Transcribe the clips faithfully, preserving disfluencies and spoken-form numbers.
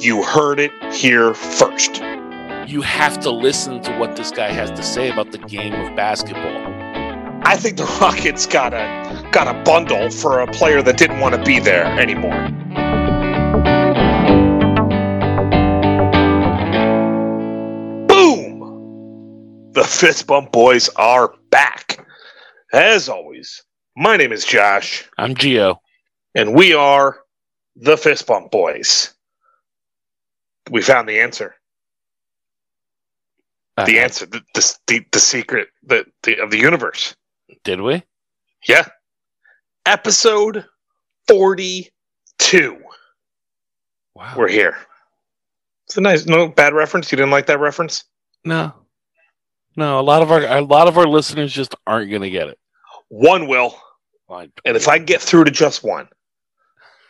You heard it here first. You have to listen to what this guy has to say about the game of basketball. I think the Rockets got a got a bundle for a player that didn't want to be there anymore. Boom! The Fist Bump Boys are back. As always, my name is Josh. I'm Gio. And we are the Fist Bump Boys. We found the answer. Uh-huh. The answer, the the, the, the secret the, the, of the universe. Did we? Yeah. Episode forty-two. Wow. We're here. It's a nice, no bad reference. You didn't like that reference? No. No, a lot of our a lot of our listeners just aren't going to get it. One will. And if I can get through to just one,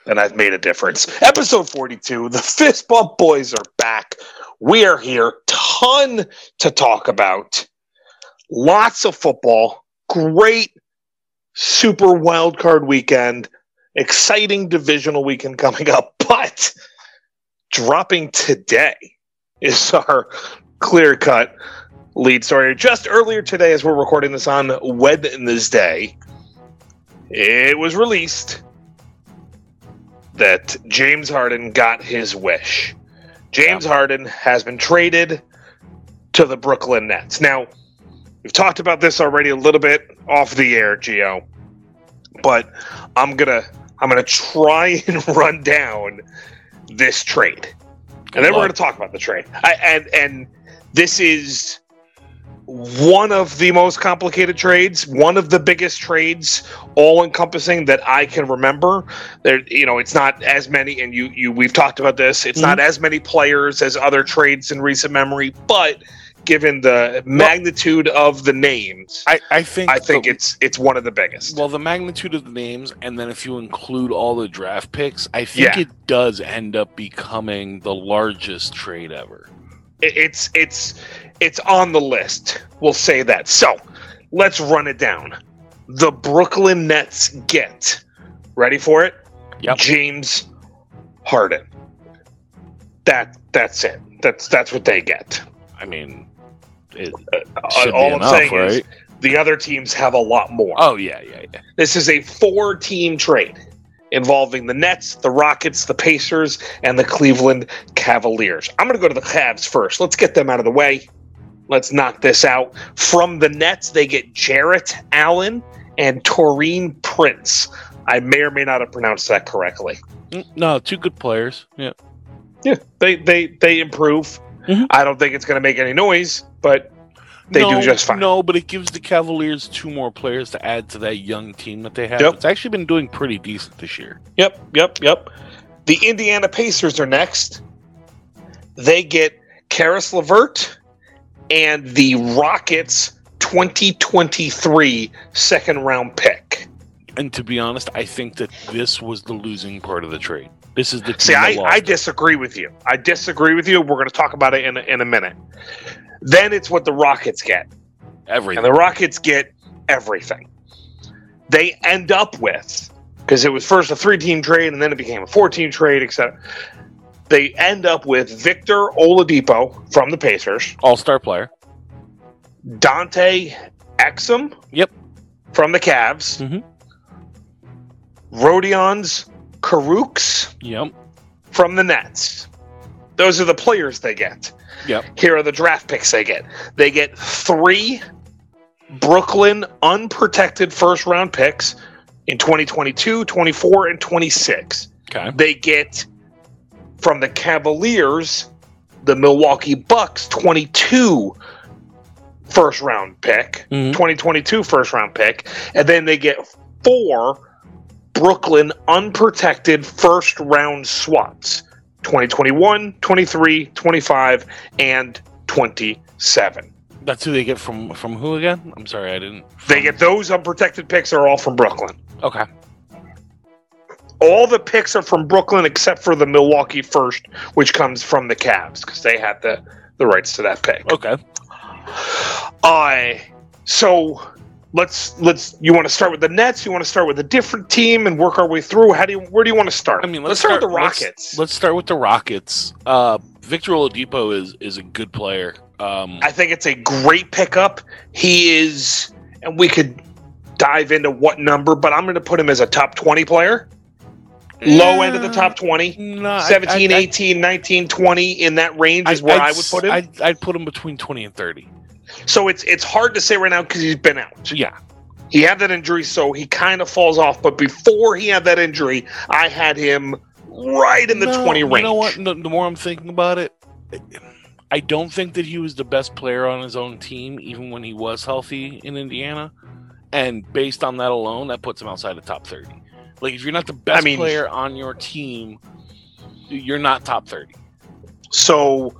then I've made a difference. Episode forty-two, the Fist Bump Boys are back. We are here. Ton to talk about. Lots of football. Great super wild card weekend. Exciting divisional weekend coming up. But dropping today is our clear-cut lead story. Just earlier today, as we're recording this on Wednesday, it was released that James Harden got his wish. James yeah. Harden has been traded to the Brooklyn Nets. Now, we've talked about this already a little bit off the air, Gio, but I'm gonna I'm gonna try and run down this trade, and then we're gonna talk about the trade. I, and and this is one of the most complicated trades, one of the biggest trades, all-encompassing that I can remember. There, you know, it's not as many, and you, you we've talked about this. It's mm-hmm. not as many players as other trades in recent memory, but given the magnitude well, of the names, I, I think I think the, it's it's one of the biggest. Well, the magnitude of the names, and then if you include all the draft picks, I think yeah. it does end up becoming the largest trade ever. It, it's it's. It's on the list. We'll say that. So, let's run it down. The Brooklyn Nets get, ready for it? Yep. James Harden. That that's it. That's that's what they get. I mean, it should uh, all be enough, I'm saying right? is the other teams have a lot more. Oh yeah, yeah, yeah. This is a four-team trade involving the Nets, the Rockets, the Pacers, and the Cleveland Cavaliers. I'm going to go to the Cavs first. Let's get them out of the way. Let's knock this out. From the Nets, they get Jarrett Allen and Taurean Prince. I may or may not have pronounced that correctly. No, two good players. Yeah, yeah. They they they improve. Mm-hmm. I don't think it's going to make any noise, but they no, do just fine. No, but it gives the Cavaliers two more players to add to that young team that they have. Yep. It's actually been doing pretty decent this year. Yep, yep, yep. The Indiana Pacers are next. They get Karis LeVert and the Rockets' twenty twenty-three second-round pick. And to be honest, I think that this was the losing part of the trade. This is the team See, I, I disagree with you. I disagree with you. We're going to talk about it in a, in a minute. Then it's what the Rockets get. Everything. And the Rockets get everything. They end up with, because it was first a three-team trade, and then it became a four-team trade, et cetera. They end up with Victor Oladipo from the Pacers. All-star player. Dante Exum. Yep. From the Cavs. Mm-hmm. Rodion's Karuks. Yep. From the Nets. Those are the players they get. Yep. Here are the draft picks they get. They get three Brooklyn unprotected first-round picks in twenty twenty-two, twenty-four, and twenty-six. Okay. They get... From the Cavaliers, the Milwaukee Bucks, twenty-two first-round pick, mm-hmm. twenty twenty-two first-round pick, and then they get four Brooklyn unprotected first-round swaps, twenty twenty-one, twenty-three, twenty-five, and twenty-seven. That's who they get from, from who again? I'm sorry, I didn't... They get those unprotected picks are all from Brooklyn. Okay. All the picks are from Brooklyn except for the Milwaukee first, which comes from the Cavs because they had the, the rights to that pick. Okay. Uh, so Let's let's. You want to start with the Nets? You want to start with a different team and work our way through? How do you? Where do you want to start? I mean, let's, let's start, start with the Rockets. Let's, let's start with the Rockets. Uh, Victor Oladipo is is a good player. Um, I think it's a great pickup. He is, and we could dive into what number, but I'm going to put him as a top twenty player. Low yeah, end of the top twenty, no, seventeen, I, I, eighteen, I, nineteen, twenty, in that range is I, where I'd, I would put him. I'd, I'd put him between twenty and thirty. So it's it's hard to say right now because he's been out. Yeah. He had that injury, so he kind of falls off. But before he had that injury, I had him right in the no, twenty range. You know what? The, the more I'm thinking about it, I don't think that he was the best player on his own team, even when he was healthy in Indiana. And based on that alone, that puts him outside the top thirty. Like, if you're not the best I mean, player on your team, you're not top thirty. So,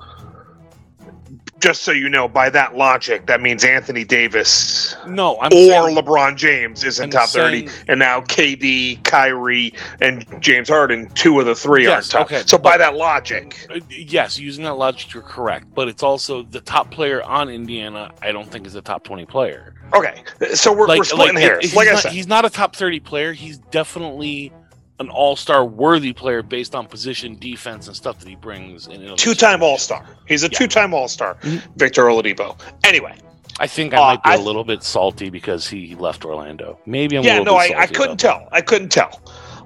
just so you know, by that logic, that means Anthony Davis no, I'm or saying, LeBron James isn't I'm top saying, thirty. And now K D, Kyrie, and James Harden, two of the three yes, aren't top. Okay, so, by that logic. Yes, using that logic, you're correct. But it's also the top player on Indiana, I don't think, is a top twenty player. Okay, so we're, like, we're splitting like, hairs. Like not, I said, he's not a top thirty player. He's definitely an all-star worthy player based on position, defense, and stuff that he brings. In two-time all-star. He's a yeah. two-time all-star. Mm-hmm. Victor Oladipo. Anyway, I think I uh, might be I, a little bit salty because he left Orlando. Maybe I'm. Yeah, a little no, bit salty I, I couldn't tell. I couldn't tell.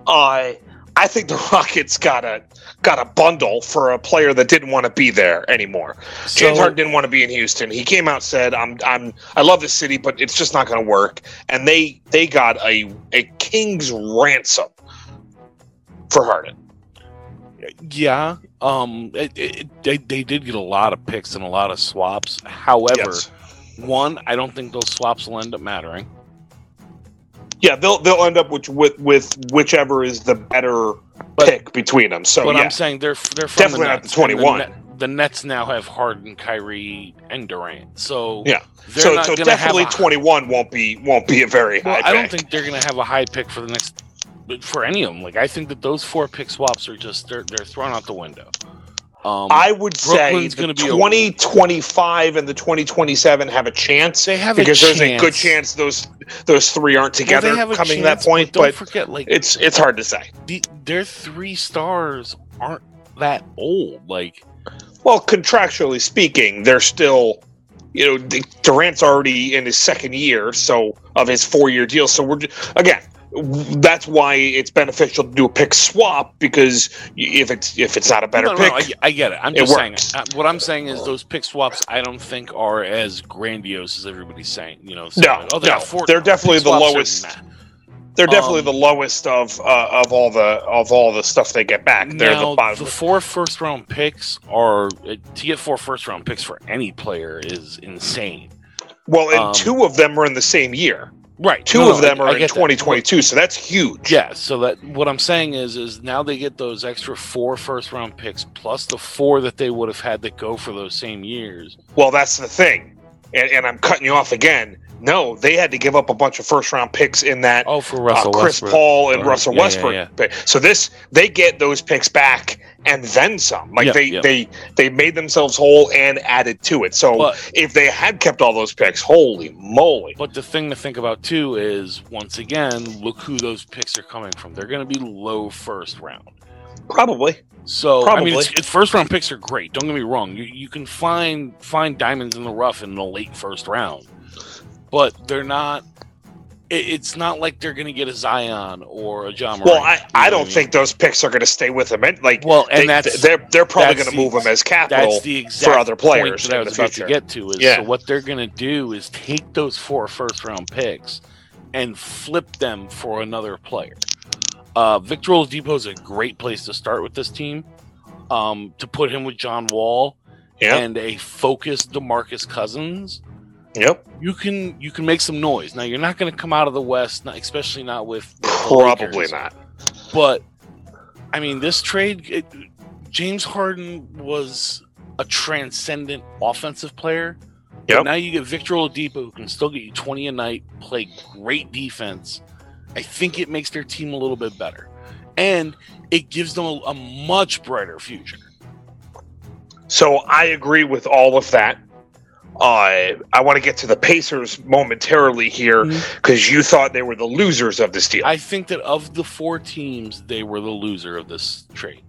I uh, I think the Rockets got a got a bundle for a player that didn't want to be there anymore. So, James Harden didn't want to be in Houston. He came out and said, "I'm I'm I love this city, but it's just not going to work." And they they got a a king's ransom for Harden. Yeah, um, it, it, they they did get a lot of picks and a lot of swaps. However, yes. one, I don't think those swaps will end up mattering. Yeah, they'll they'll end up with with, with whichever is the better but, pick between them. So, but yeah. I'm saying they're they're from definitely the Nets, not the twenty-one. The, Net, the Nets now have Harden, Kyrie, and Durant. So yeah, so so definitely twenty-one high, won't be won't be a very well, high. I pick. don't think they're gonna have a high pick for the next for any of them. Like I think that those four pick swaps are just they're they're thrown out the window. Um, I would Brooklyn's say the twenty twenty-five and the twenty twenty-seven have a chance. They have because a there's chance. a good chance those those three aren't together well, coming chance, to that point. But don't but forget, like it's it's hard to say. The, their three stars aren't that old. Like, well, contractually speaking, they're still, you know, Durant's already in his second year, so of his four year deal. So we're again. That's why it's beneficial to do a pick swap because if it's if it's not a better no, no, pick, no, I, I get it. I'm just it saying uh, what I'm saying is those pick swaps I don't think are as grandiose as everybody's saying. You know, so no, like, oh, they no, four, they're no, definitely the lowest. They're definitely um, the lowest of uh, of all the of all the stuff they get back. They're now, the bottom. The four first round picks are to get four first round picks for any player is insane. Well, and um, two of them are in the same year. Right. Two no, of them I, are I in twenty twenty-two, that. So that's huge. Yeah, so that what I'm saying is is now they get those extra four first round picks plus the four that they would have had to go for those same years. Well, that's the thing. And, and I'm cutting you off again. No, they had to give up a bunch of first round picks in that oh, for Russell uh, Chris Westbrook. Paul and right. Russell yeah, Westbrook. Yeah, yeah. So this they get those picks back and then some. Like yep, they, yep. they they made themselves whole and added to it. So but, if they had kept all those picks, holy moly. But the thing to think about too is once again, look who those picks are coming from. They're gonna be low first round. Probably. So Probably. I mean it's, it's first round picks are great. Don't get me wrong. You you can find find diamonds in the rough in the late first round. But they're not It's not like they're going to get a Zion or a John Morant. Well, I, I don't I mean? think those picks are going to stay with them. And, like, well, and they, that's, they're they're probably going to move them as capital the for other players. That's the exact point that I was about to get to. Is, yeah. So what they're going to do is take those four first-round picks and flip them for another player. Uh, Victor Oladipo is a great place to start with this team. Um, to put him with John Wall yeah. and a focused DeMarcus Cousins. Yep, you can you can make some noise. Now you're not going to come out of the West, not, especially not with probably Lakers. not. But I mean, this trade, it, James Harden was a transcendent offensive player. Yep. Now you get Victor Oladipo, who can still get you twenty a night, play great defense. I think it makes their team a little bit better, and it gives them a, a much brighter future. So I agree with all of that. Uh, I want to get to the Pacers momentarily here because mm-hmm. you thought they were the losers of this deal. I think that of the four teams, they were the loser of this trade.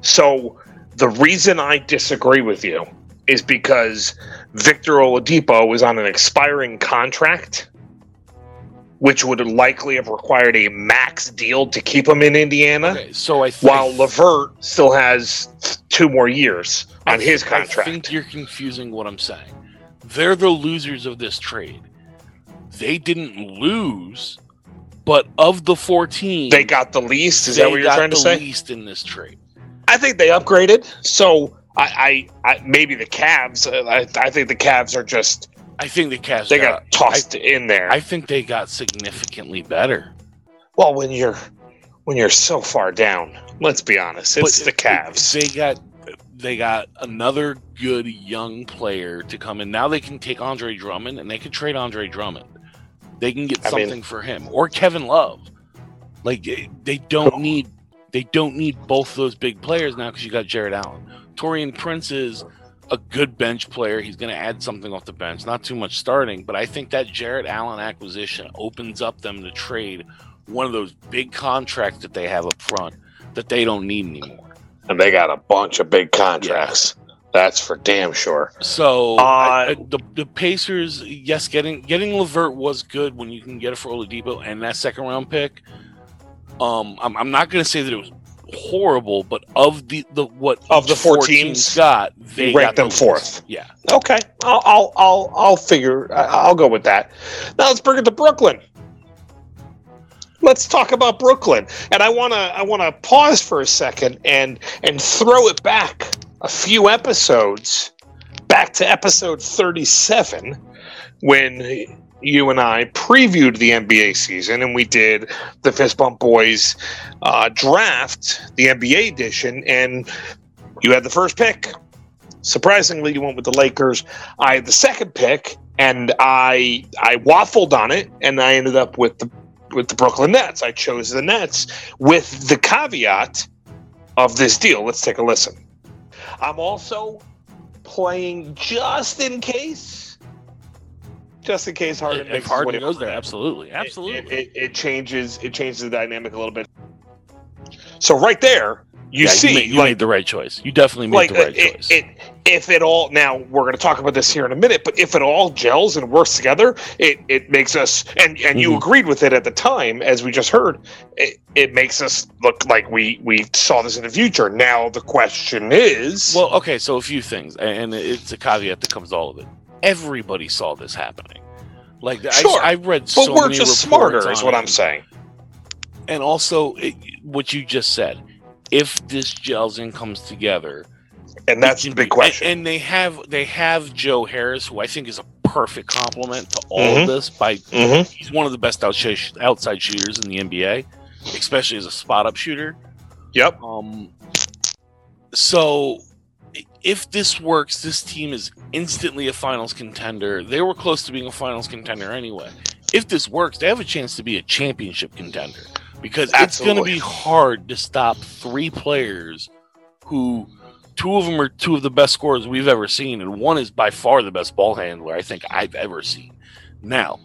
So the reason I disagree with you is because Victor Oladipo was on an expiring contract, which would likely have required a max deal to keep him in Indiana. Okay, so I think while LeVert still has two more years on th- his contract. I think you're confusing what I'm saying. They're the losers of this trade. They didn't lose, but of the four teams, they got the least. Is that what you're trying to say? They got the least in this trade. I think they upgraded. So I, I, I maybe the Cavs. I, I think the Cavs are just. I think the Cavs they got, got tossed I, in there. I think they got significantly better. Well, when you're when you're so far down, let's be honest, it's but the Cavs. They got they got another good young player to come in. Now they can take Andre Drummond and they can trade Andre Drummond. They can get something I mean, for him or Kevin Love. Like they don't need they don't need both those big players now because you got Jared Allen, Taurean Prince is a good bench player. He's going to add something off the bench, not too much starting, but I think that Jared Allen acquisition opens up them to trade one of those big contracts that they have up front that they don't need anymore. And they got a bunch of big contracts. Yeah. That's for damn sure. So uh, I, I, the the Pacers, yes, getting getting LeVert was good when you can get it for Oladipo and that second round pick. Um, I'm, I'm not going to say that it was horrible, but of the, the what of the four, four teams, teams got, they ranked them fourth. Yeah. Okay. I'll I'll I'll, I'll figure. I'll go with that. Now let's bring it to Brooklyn. Let's talk about Brooklyn, and I wanna I wanna pause for a second and and throw it back a few episodes, back to episode thirty-seven, when you and I previewed the N B A season, and we did the Fist Bump Boys uh, draft, the N B A edition, and you had the first pick. Surprisingly, you went with the Lakers. I had the second pick, and I I waffled on it, and I ended up with the with the Brooklyn Nets. I chose the Nets with the caveat of this deal. Let's take a listen. I'm also playing just in case. Just in case Harden, if Harden goes there, absolutely, absolutely, it, it, it changes. It changes the dynamic a little bit. So right there, you yeah, see, you, made, you like, made the right choice. You definitely made like, the right it, choice. It, if it all, now we're going to talk about this here in a minute, but if it all gels and works together, it it makes us, and, and mm-hmm. you agreed with it at the time, as we just heard, it, it makes us look like we we saw this in the future. Now the question is, well, okay, so a few things, and it's a caveat that comes to all of it. Everybody saw this happening. Like sure, I, I read so many reports. But we're just smarter is what I'm saying. And also it, what you just said, if this gels and comes together. And that's the big question. And, and they have they have Joe Harris, who I think is a perfect complement to all mm-hmm. of this. By mm-hmm. He's one of the best outside shooters in the N B A, especially as a spot-up shooter. Yep. Um. So if this works, this team is instantly a finals contender. They were close to being a finals contender anyway. If this works, they have a chance to be a championship contender because Absolutely. It's going to be hard to stop three players who two of them are two of the best scorers we've ever seen, and one is by far the best ball handler I think I've ever seen. Now,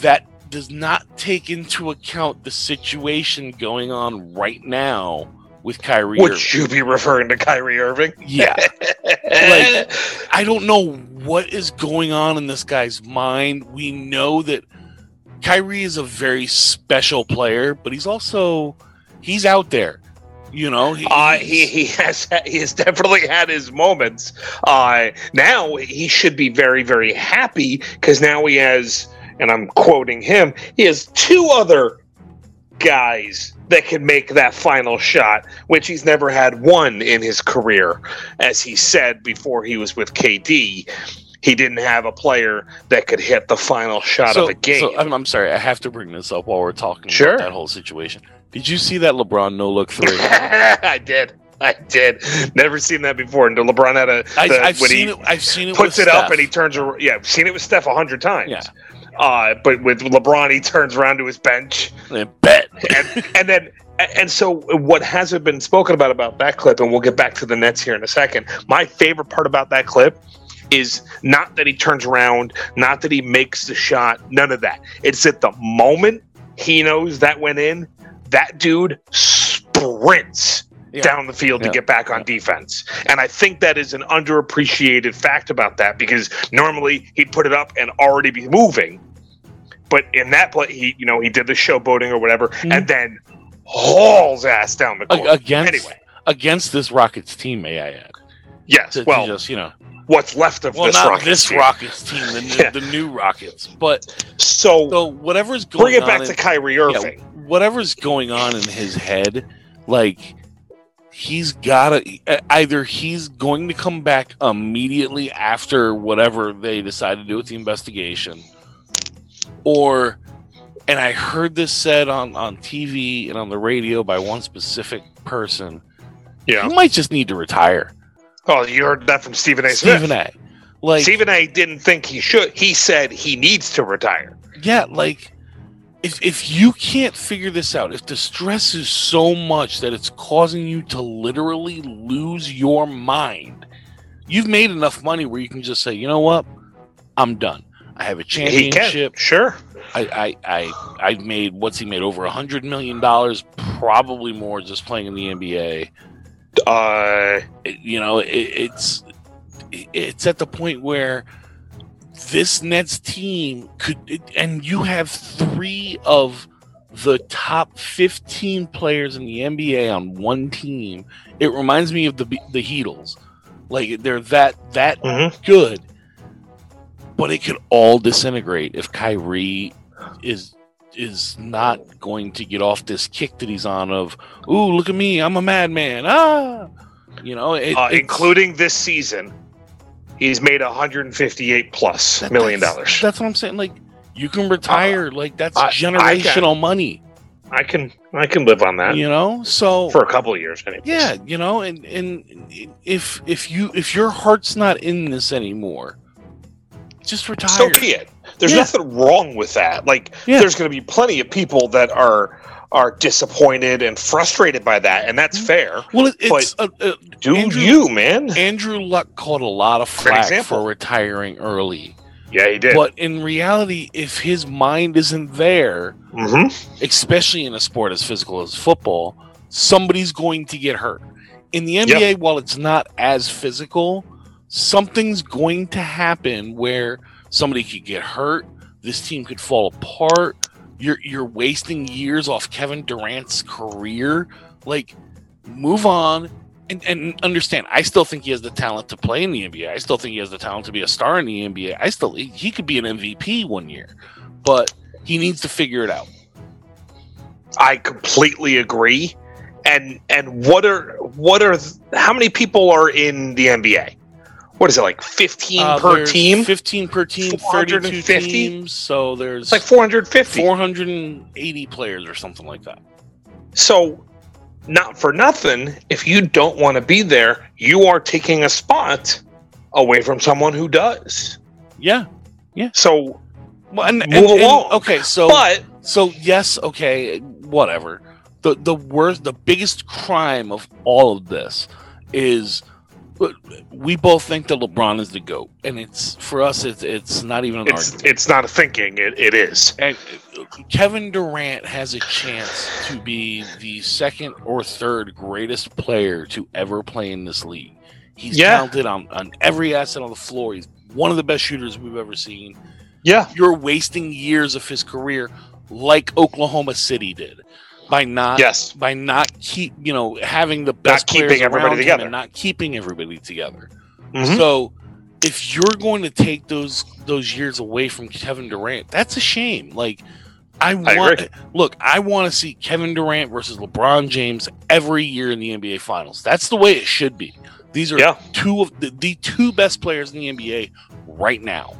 that does not take into account the situation going on right now with Kyrie Irving. Would you be referring to Kyrie Irving? Yeah. Like, I don't know what is going on in this guy's mind. We know that Kyrie is a very special player, but he's also, he's out there. You know, he, uh, he he has he has definitely had his moments. Uh, now he should be very, very happy because now he has, and I'm quoting him, he has two other guys that can make that final shot, which he's never had one in his career. As he said before he was with K D, he didn't have a player that could hit the final shot so, of a game. So, I'm, I'm sorry, I have to bring this up while we're talking sure. about that whole situation. Did you see that LeBron no-look three? I did. I did. Never seen that before. And LeBron had a... I, the, I've, when seen he it, I've seen it puts with it Steph. Up and he turns... around. Yeah, I've seen it with Steph a hundred times. Yeah. Uh, but with LeBron, he turns around to his bench. I bet. and, and then, and so what hasn't been spoken about about that clip, and we'll get back to the Nets here in a second. My favorite part about that clip is not that he turns around, not that he makes the shot, none of that. It's at the moment he knows that went in, that dude sprints yeah. down the field yeah. to get back on yeah. defense. And I think that is an underappreciated fact about that, because normally he'd put it up and already be moving. But in that play, he, you know, he did the showboating or whatever, mm-hmm. and then hauls ass down the court. Against, anyway. against this Rockets team, may I add. Yes, to, well, to just, you know, what's left of well, this, not Rockets, this team. Rockets team, the, yeah. the new Rockets. But so, so whatever's going bring it back on to in, Kyrie Irving. Yeah, whatever's going on in his head, like he's got to either he's going to come back immediately after whatever they decide to do with the investigation, or, and I heard this said on, on T V and on the radio by one specific person. Yeah, he might just need to retire. Oh, you heard that from Stephen A. Smith. Stephen A. Like, Stephen A. didn't think he should. He said he needs to retire. Yeah, like, if if you can't figure this out, if the stress is so much that it's causing you to literally lose your mind, you've made enough money where you can just say, you know what, I'm done. I have a championship. Sure. I, I, I, I've made, what's he made, over one hundred million dollars, probably more just playing in the N B A. Uh, you know, it, it's it's at the point where this Nets team could, it, and you have three of the top fifteen players in the N B A on one team. It reminds me of the the Heatles, like they're that that mm-hmm. good, but it could all disintegrate if Kyrie is. is not going to get off this kick that he's on of, ooh, look at me, I'm a madman. Ah, you know, it, uh, including this season, he's made one hundred fifty-eight plus that, million that's, dollars. That's what I'm saying. Like, you can retire. Uh, like, that's I, generational I can, money. I can, I can live on that. You know, so for a couple of years, anyways. Yeah, you know, and and if if you if your heart's not in this anymore, just retire. So be it. There's yeah. nothing wrong with that. Like, yeah. there's going to be plenty of people that are are disappointed and frustrated by that, and that's fair. Well, it, it's uh, uh, do Andrew, you, man? Andrew Luck caught a lot of flack for retiring early. Yeah, he did. But in reality, if his mind isn't there, mm-hmm. especially in a sport as physical as football, somebody's going to get hurt. In the N B A, yep. while it's not as physical, something's going to happen where somebody could get hurt. This team could fall apart. You're you're wasting years off Kevin Durant's career. Like, move on and, and understand. I still think he has the talent to play in the N B A. I still think he has the talent to be a star in the N B A. I still he, he could be an M V P one year, but he needs to figure it out. I completely agree. And and what are what are how many people are in the N B A? What is it, like fifteen uh, per team? fifteen per team, thirty-two teams. So there's it's like four hundred fifty. four hundred eighty players or something like that. So, not for nothing, if you don't want to be there, you are taking a spot away from someone who does. Yeah. Yeah. So, well, and, move and, along. And, okay, so, but, so yes, okay, whatever. The, the worst, the biggest crime of all of this is... we both think that LeBron is the GOAT, and it's for us. It's it's not even an it's, argument. It's not a thinking. It it is. And Kevin Durant has a chance to be the second or third greatest player to ever play in this league. He's yeah. talented on, on every asset on the floor. He's one of the best shooters we've ever seen. Yeah, you're wasting years of his career, like Oklahoma City did. By not, yes. by not keep, you know, having the best not players around him and not keeping everybody together. Mm-hmm. So, if you're going to take those those years away from Kevin Durant, that's a shame. Like, I want I look, I want to see Kevin Durant versus LeBron James every year in the N B A Finals. That's the way it should be. These are yeah. two of the, the two best players in the N B A right now.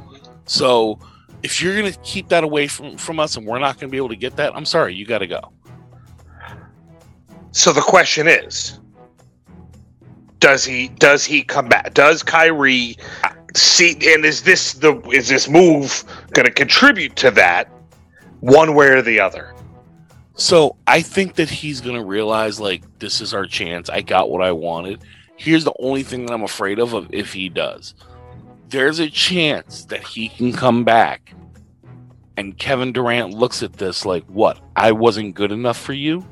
So, if you're going to keep that away from from us and we're not going to be able to get that, I'm sorry, you got to go. So the question is, does he does he come back? Does Kyrie see? And is this the is this move going to contribute to that, one way or the other? So I think that he's going to realize, like, this is our chance. I got what I wanted. Here's the only thing that I'm afraid of, of if he does. there's a chance that he can come back and Kevin Durant looks at this like, what? I wasn't good enough for you?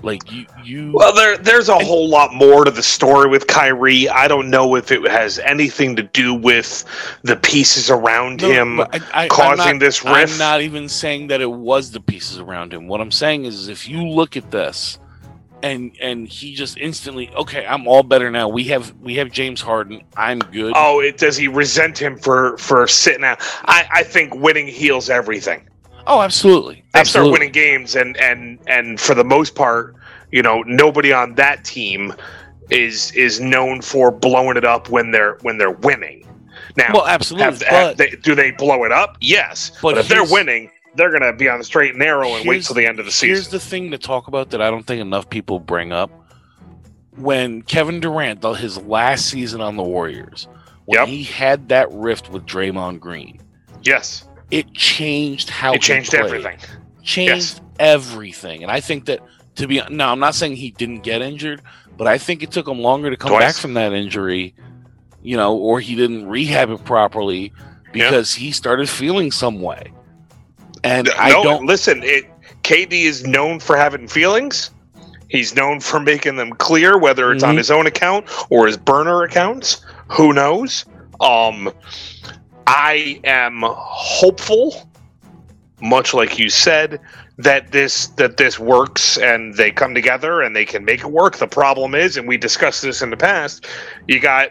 Like you, you Well, there there's a and, whole lot more to the story with Kyrie. I don't know if it has anything to do with the pieces around no, him I, I, causing not, this rift. I'm not even saying that it was the pieces around him. What I'm saying is if you look at this and and he just instantly, okay, I'm all better now. We have we have James Harden. I'm good. Oh, it, does he resent him for, for sitting out? I, I think winning heals everything. Oh, absolutely. They absolutely. start winning games, and, and and for the most part, you know, nobody on that team is is known for blowing it up when they're when they're winning. Now, well, absolutely. Have, but, have they, do they blow it up? Yes, but, but if they're winning, they're going to be on the straight and narrow and wait till the end of the season. Here's the thing to talk about that I don't think enough people bring up: when Kevin Durant, his last season on the Warriors, when yep. he had that rift with Draymond Green, yes. It changed how it changed he played. everything. Changed yes. everything, and I think that to be now, I'm not saying he didn't get injured, but I think it took him longer to come Twice. back from that injury, you know, or he didn't rehab it properly because yeah. he started feeling some way. And no, I don't listen. It, K D is known for having feelings. He's known for making them clear, whether it's mm-hmm. on his own account or his burner accounts. Who knows? Um. I am hopeful, much like you said, that this that this works and they come together and they can make it work. The problem is, and we discussed this in the past, you got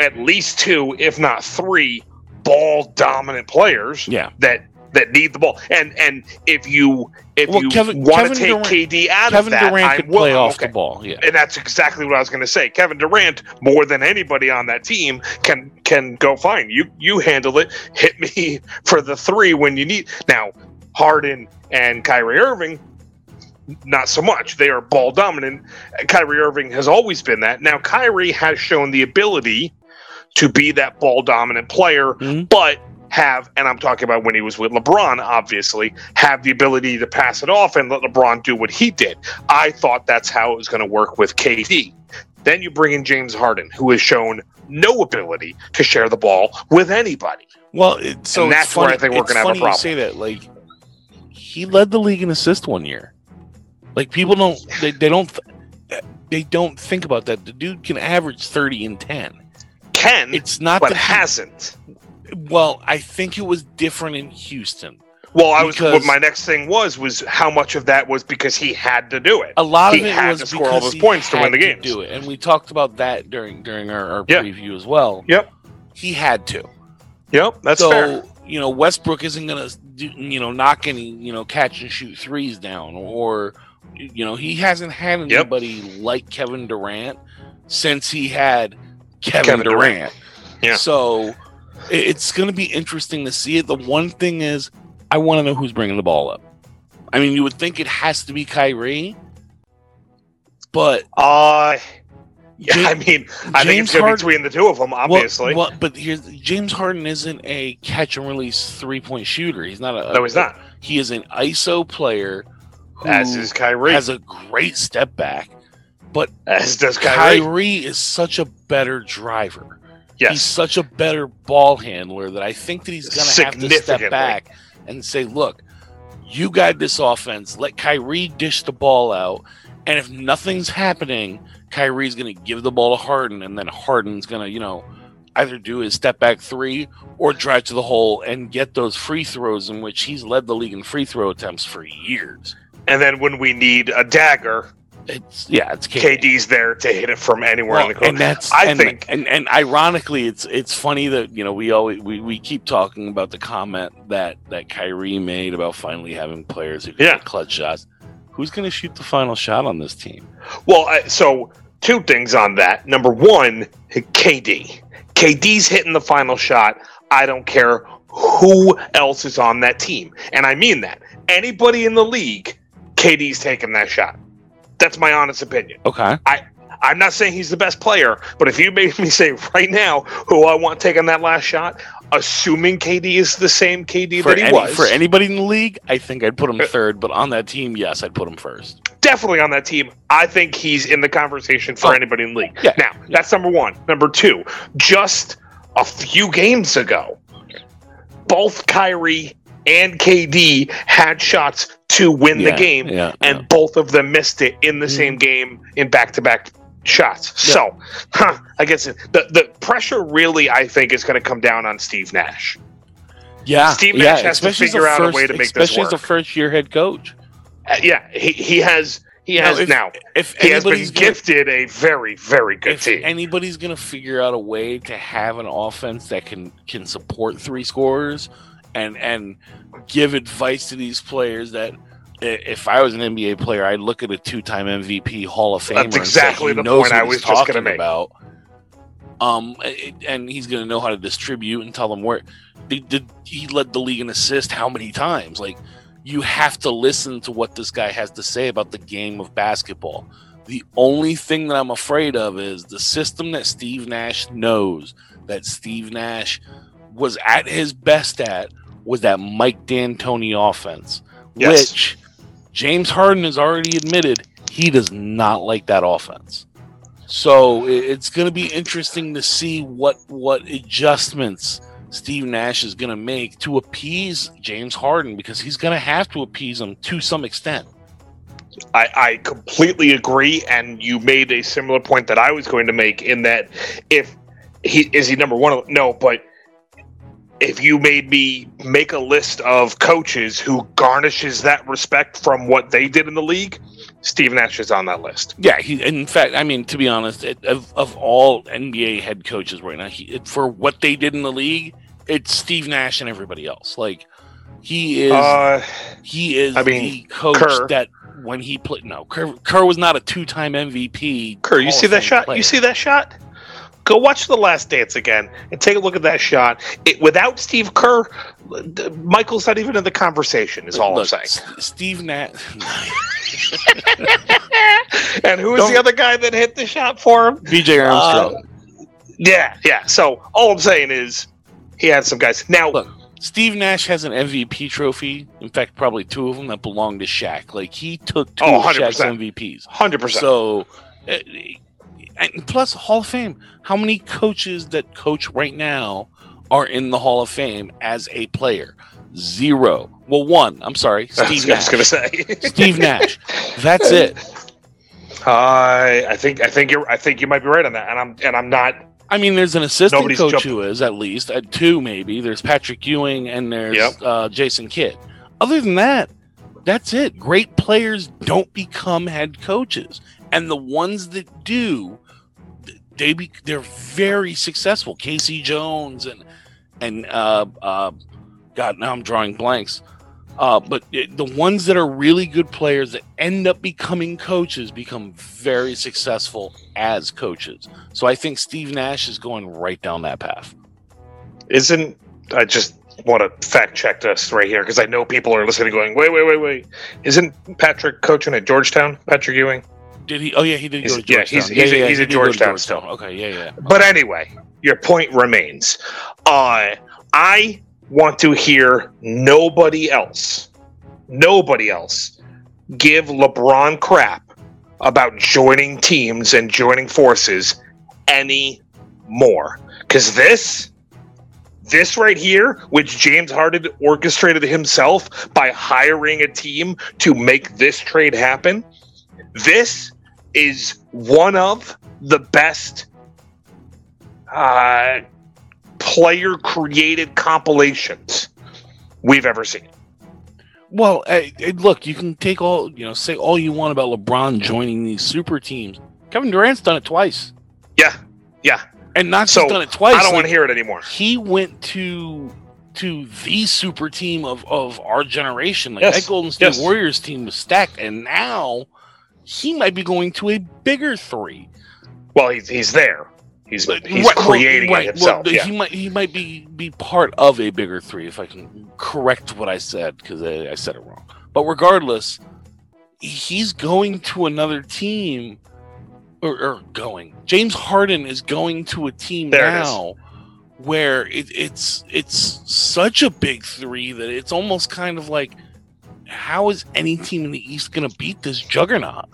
at least two, if not three, ball dominant players yeah. that that need the ball. And and if you if well, you want to take Durant, K D out Kevin of that, Durant I could will, play off okay. the ball. Yeah. And that's exactly what I was going to say. Kevin Durant, more than anybody on that team, can can go fine. You you handle it. Hit me for the three when you need. Now, Harden and Kyrie Irving, not so much. They are ball dominant. Kyrie Irving has always been that. Now, Kyrie has shown the ability to be that ball dominant player, mm-hmm. but have, and I'm talking about when he was with LeBron, obviously, have the ability to pass it off and let LeBron do what he did. I thought that's how it was going to work with K D. Then you bring in James Harden, who has shown no ability to share the ball with anybody. Well, it, so and that's funny. where I think we're going to have a problem. It's funny you say that. Like, he led the league in assists one year. Like, people don't they, they don't th- they don't think about that. The dude can average thirty and ten. Can it's not but the hasn't. Well, I think it was different in Houston. Well, I was. What my next thing was was how much of that was because he had to do it. A lot of he it had was to score all those points to win the game. Do it, and we talked about that during during our, our yep. preview as well. Yep, he had to. Yep, that's so, fair. You know, Westbrook isn't going to you know knock any you know catch and shoot threes down, or you know he hasn't had anybody yep. like Kevin Durant since he had Kevin, Kevin Durant. Durant. Yeah, so. It's going to be interesting to see it. The one thing is, I want to know who's bringing the ball up. I mean, you would think it has to be Kyrie, but uh, yeah, James, I mean, I James think it's going to be between the two of them, obviously. Well, well, but here's James Harden isn't a catch and release three point shooter. He's not a no. He's a, not. He is an I S O player. Who As is Kyrie. Has a great step back, but as does Kyrie. Kyrie is such a better driver. Yes. He's such a better ball handler that I think that he's going to have to step back and say, look, you guide this offense. Let Kyrie dish the ball out. And if nothing's happening, Kyrie's going to give the ball to Harden. And then Harden's going to, you know, either do his step back three or drive to the hole and get those free throws in which he's led the league in free throw attempts for years. And then when we need a dagger... It's yeah, it's K D. K D's there to hit it from anywhere well, in the court. And that's I and, think, and, and ironically, it's it's funny that you know we always we, we keep talking about the comment that, that Kyrie made about finally having players who can yeah. get clutch shots. Who's going to shoot the final shot on this team? Well, I, so two things on that. Number one, K D. K D's hitting the final shot. I don't care who else is on that team, and I mean that. Anybody in the league, K D's taking that shot. That's my honest opinion. Okay. I, I'm not saying he's the best player, but if you made me say right now who I want taking that last shot, assuming K D is the same K D for that he any, was. For anybody in the league, I think I'd put him third, but on that team, yes, I'd put him first. Definitely on that team. I think he's in the conversation for oh. anybody in the league. Yeah. Now, yeah. that's number one. Number two, just a few games ago. Both Kyrie and K D had shots to win yeah, the game, yeah, and yeah. both of them missed it in the mm-hmm. same game in back-to-back shots. Yeah. So, huh, I guess it, the, the pressure really, I think, is going to come down on Steve Nash. Yeah, Steve Nash yeah, has to figure out first, a way to make this work. Especially as a first-year head coach. Uh, yeah, he, he has... He has now. If, now, if he has been gifted gonna, a very, very good if team. If anybody's going to figure out a way to have an offense that can, can support three scorers and and give advice to these players, that if I was an N B A player, I'd look at a two-time M V P Hall of Famer. That's exactly and say, the point I was just going to make. About. Um, and he's going to know how to distribute and tell them where. Did, did he led the league in assists how many times? Like. You have to listen to what this guy has to say about the game of basketball. The only thing that I'm afraid of is the system that Steve Nash knows, that Steve Nash was at his best at, was that Mike D'Antoni offense, yes. which James Harden has already admitted he does not like that offense. So it's going to be interesting to see what, what adjustments Steve Nash is going to make to appease James Harden, because he's going to have to appease him to some extent. I, I completely agree, and you made a similar point that I was going to make, in that if he is he number one? No, but if you made me make a list of coaches who garnishes that respect from what they did in the league, Steve Nash is on that list. Yeah, he, in fact, I mean, to be honest, it, of, of all N B A head coaches right now, he, it, for what they did in the league, it's Steve Nash and everybody else. Like, he is uh, he is I mean, the coach Kerr. That when he played... No, Kerr, Kerr was not a two-time M V P. Kerr, you see that shot? Player. You see that shot? Go watch The Last Dance again and take a look at that shot. It, without Steve Kerr, Michael's not even in the conversation, is all look, I'm saying. S- Steve Nash... And who was Don't, the other guy that hit the shot for him? B J Armstrong. Uh, yeah, yeah. So all I'm saying is he had some guys. Now, look, Steve Nash has an M V P trophy. In fact, probably two of them that belong to Shaq. Like, he took two oh, of Shaq's M V Ps. one hundred percent So, and plus Hall of Fame. How many coaches that coach right now are in the Hall of Fame as a player? Zero. Well, one. I'm sorry. Steve Nash. I was going to say Steve Nash. That's it. I uh, I think I think you're I think you might be right on that, and I'm and I'm not. I mean, there's an assistant coach jumping. Who is at least at two, maybe. There's Patrick Ewing and there's yep. uh, Jason Kidd. Other than that, that's it. Great players don't become head coaches, and the ones that do, they be, they're very successful. Casey Jones and and uh. uh God, now I'm drawing blanks. Uh, but it, the ones that are really good players that end up becoming coaches become very successful as coaches. So I think Steve Nash is going right down that path. Isn't I just want to fact check this right here, because I know people are listening going, wait, wait, wait, wait. Isn't Patrick coaching at Georgetown? Patrick Ewing? Did he? Oh, yeah, he did he's, go to Georgetown. Yeah, he's, yeah, he's, yeah, yeah, he's at Georgetown, Georgetown still. Okay, yeah, yeah. But anyway, your point remains. Uh, I... want to hear nobody else, nobody else give LeBron crap about joining teams and joining forces any more. Because this, this right here, which James Harden orchestrated himself by hiring a team to make this trade happen, this is one of the best uh player-created compilations we've ever seen. Well, hey, hey, look, you can take all, you know, say all you want about LeBron joining these super teams. Kevin Durant's done it twice. Yeah, yeah, and not so, just done it twice. I don't like, want to hear it anymore. He went to to the super team of, of our generation. Like yes. that Golden State yes. Warriors team was stacked, and now he might be going to a bigger three. Well, he's he's there. He's, he's right, creating well, right, it himself. Well, yeah. He might he might be, be part of a bigger three, if I can correct what I said, because I, I said it wrong. But regardless, he's going to another team, or, or going. James Harden is going to a team there now it where it, it's it's such a big three that it's almost kind of like, how is any team in the East going to beat this juggernaut?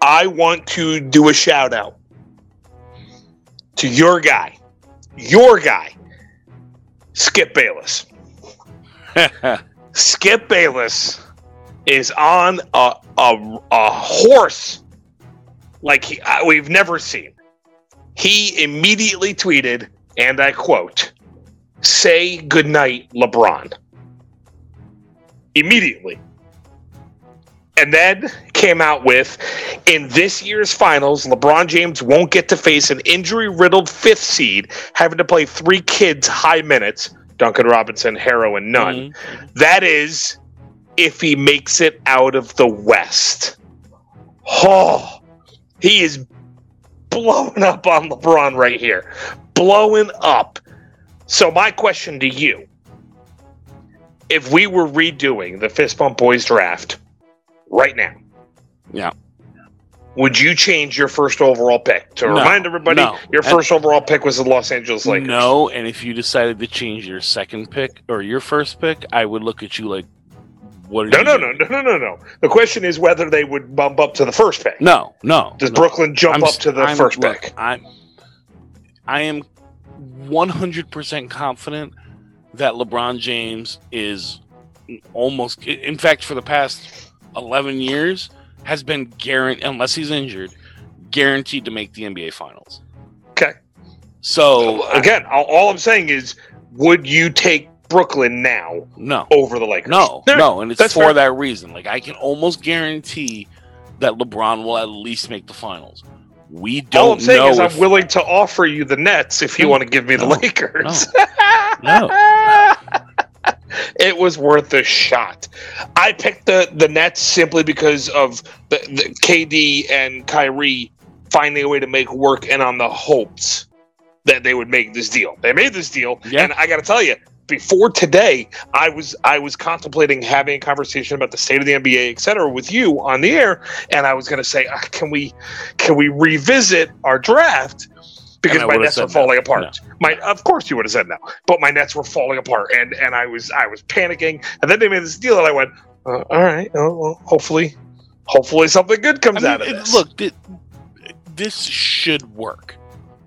I want to do a shout out to your guy, your guy, Skip Bayless. Skip Bayless is on a a, a horse like he, uh, we've never seen. He immediately tweeted, and I quote, "Say goodnight, LeBron." Immediately. And then came out with, in this year's finals, LeBron James won't get to face an injury-riddled fifth seed, having to play three kids high minutes, Duncan Robinson, Harrow, and Nunn. Mm-hmm. That is, if he makes it out of the West. Oh, he is blowing up on LeBron right here. Blowing up. So my question to you, if we were redoing the Fist Bump Boys draft right now, yeah, would you change your first overall pick? To no, remind everybody, no. your first and, overall pick was the Los Angeles Lakers. No, and if you decided to change your second pick or your first pick, I would look at you like, what are no, you No, no, no, no, no, no. The question is whether they would bump up to the first pick. No, no. Does no. Brooklyn jump I'm, up to the I'm, first look, pick? I'm, I am one hundred percent confident that LeBron James is almost, in fact, for the past eleven years has been guaranteed, unless he's injured, guaranteed to make the N B A Finals. Okay. So, so again, I, all I'm saying is, would you take Brooklyn now? No. Over the Lakers? No, no, no and it's That's for fair. that reason. Like, I can almost guarantee that LeBron will at least make the Finals. We don't know. All I'm saying is, I'm willing to offer you the Nets if you no, want to give me no, the Lakers. No. no. It was worth a shot. I picked the, the Nets simply because of the, the K D and Kyrie finding a way to make work and on the hopes that they would make this deal. They made this deal, yeah. and I got to tell you, before today, I was I was contemplating having a conversation about the state of the N B A, et cetera, with you on the air, and I was going to say, uh, can we can we revisit our draft? Because my Nets were falling no. apart. No. My, of course, you would have said no, but my Nets were falling apart, and, and I was I was panicking. And then they made this deal, and I went, uh, all right, oh, well, hopefully, hopefully something good comes I mean, out of it, this. Look, th- this should work.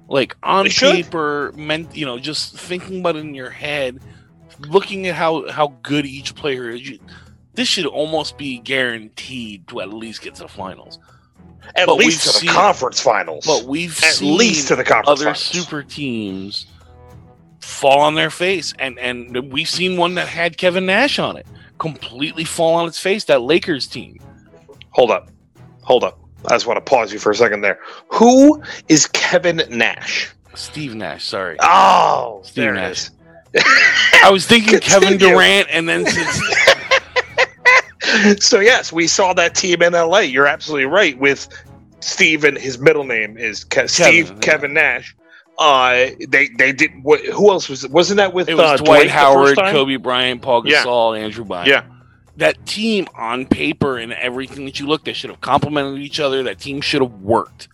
Like on paper, meant you know, just thinking about it in your head, looking at how, how good each player is. You, this should almost be guaranteed to at least get to the finals. At but least to the seen, conference finals. But we've at seen least to the conference other finals. Super teams fall on their face. And, and we've seen one that had Kevin Nash on it completely fall on its face, that Lakers team. Hold up. Hold up. I just want to pause you for a second there. Who is Kevin Nash? Steve Nash, sorry. Oh, Steve there Nash. It is. I was thinking Continue. Kevin Durant and then since So, yes, we saw that team in L A. You're absolutely right with Steve, and his middle name is Ke- Steve Kevin, Kevin Nash. Uh, they they did what, who else was it? Wasn't that with it was uh, Dwight, Dwight Howard, Kobe Bryant, Paul Gasol, yeah. Andrew Bynum? Yeah. That team on paper and everything that you looked at should have complemented each other. That team should have worked.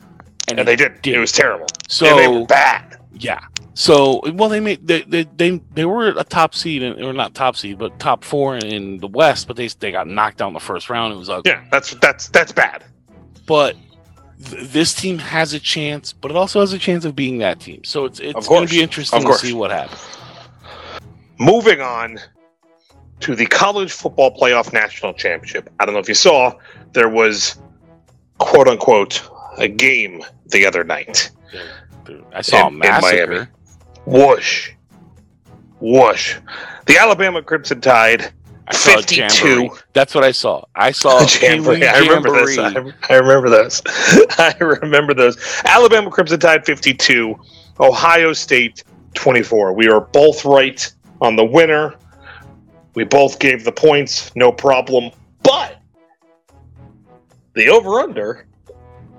And, and they didn't. Did. It was terrible. So and they were bad. Yeah. So, well, they made they they they, they were a top seed, in, or not top seed, but top four in, in the West. But they they got knocked out in the first round. It was ugly. Yeah, that's that's that's bad. But th- this team has a chance, but it also has a chance of being that team. So it's it's going to be interesting to see what happens. Moving on to the college football playoff national championship. I don't know if you saw, there was quote unquote a game the other night. I saw in, a massacre. In Miami. Whoosh. Whoosh. The Alabama Crimson Tide, I saw fifty-two. That's what I saw. I saw Jamboree. I remember this. I remember those. I remember those. Alabama Crimson Tide, fifty-two. Ohio State, twenty-four. We are both right on the winner. We both gave the points. No problem. But the over-under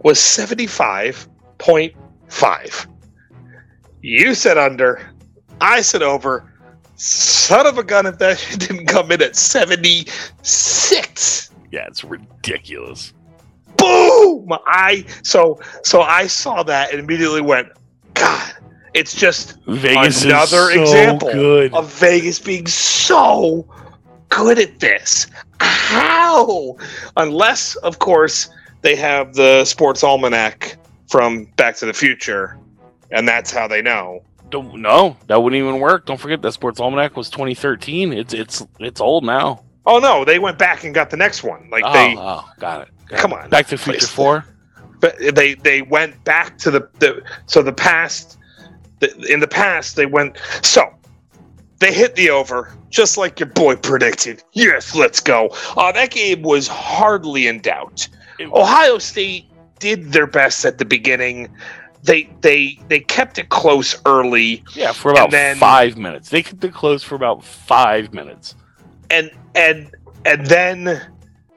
was seventy-five point five. You said under, I said over. Son of a gun if that shit didn't come in at seventy-six. Yeah, it's ridiculous. Boom! I so so I saw that and immediately went, God, it's just Vegas another so example good. of Vegas being so good at this. How? Unless, of course, they have the Sports Almanac from Back to the Future. And that's how they know Don't, no, that wouldn't even work. Don't forget that Sports Almanac was twenty thirteen. It's it's it's old now. Oh no, they went back and got the next one. Like oh, they, oh, got it. Got come it. on, Back to the Future Four. But they they went back to the, the so the past. The, in the past, they went so. They hit the over, just like your boy predicted. Yes, let's go. Uh, that game was hardly in doubt. Ohio State did their best at the beginning. They they they kept it close early. Yeah, for about then, five minutes. They kept it close for about five minutes. And and and then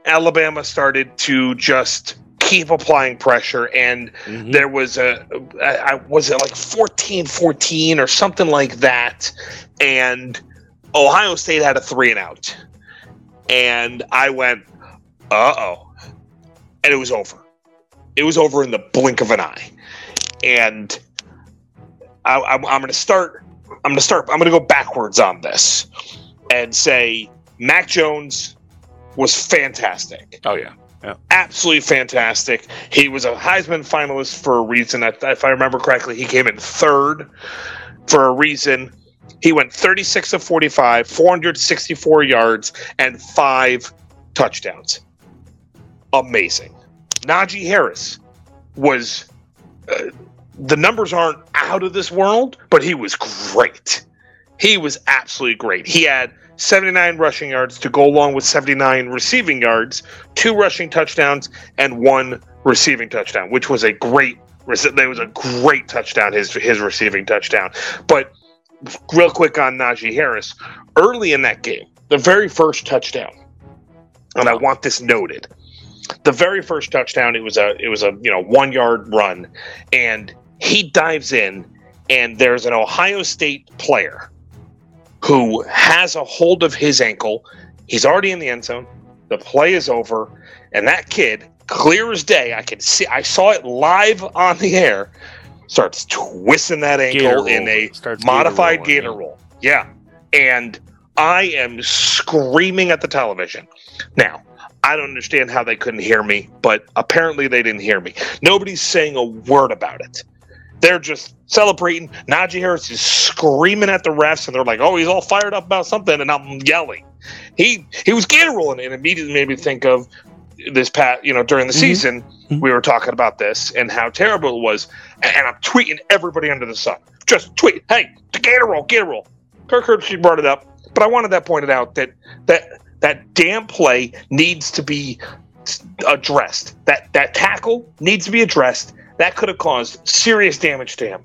Alabama started to just keep applying pressure, and mm-hmm. there was a, I, I was it like fourteen fourteen or something like that, and Ohio State had a three and out, and I went, uh oh, and it was over. It was over in the blink of an eye, and I, I, I'm going to start. I'm going to start. I'm going to go backwards on this and say Mac Jones was fantastic. Oh yeah. Yeah. Absolutely fantastic. He was a Heisman finalist for a reason. If I remember correctly, he came in third for a reason. He went thirty-six of forty-five, four hundred sixty-four yards, and five touchdowns. Amazing. Najee Harris was uh, the numbers aren't out of this world, but he was great. He was absolutely great. He had seventy-nine rushing yards to go along with seventy-nine receiving yards, two rushing touchdowns, and one receiving touchdown, which was a great that was a great touchdown, his his receiving touchdown. But real quick on Najee Harris, early in that game, the very first touchdown, and I want this noted, the very first touchdown, it was a it was a you know one yard run, and he dives in, and there's an Ohio State player who has a hold of his ankle. He's already in the end zone. The play is over, and that kid, clear as day, I can see. I saw it live on the air. Starts twisting that ankle in a modified gator roll. Yeah, and I am screaming at the television. Now, I don't understand how they couldn't hear me, but apparently they didn't hear me. Nobody's saying a word about it. They're just celebrating. Najee Harris is screaming at the refs, and they're like, "Oh, he's all fired up about something," and I'm yelling. He he was gator rolling, and immediately made me think of this pat. You know, during the mm-hmm. season, we were talking about this and how terrible it was. And I'm tweeting everybody under the sun. Just tweet, "Hey, the gator roll, gator roll." Kirk Herbstreit brought it up, but I wanted that pointed out that that that damn play needs to be addressed. That that tackle needs to be addressed. That could have caused serious damage to him.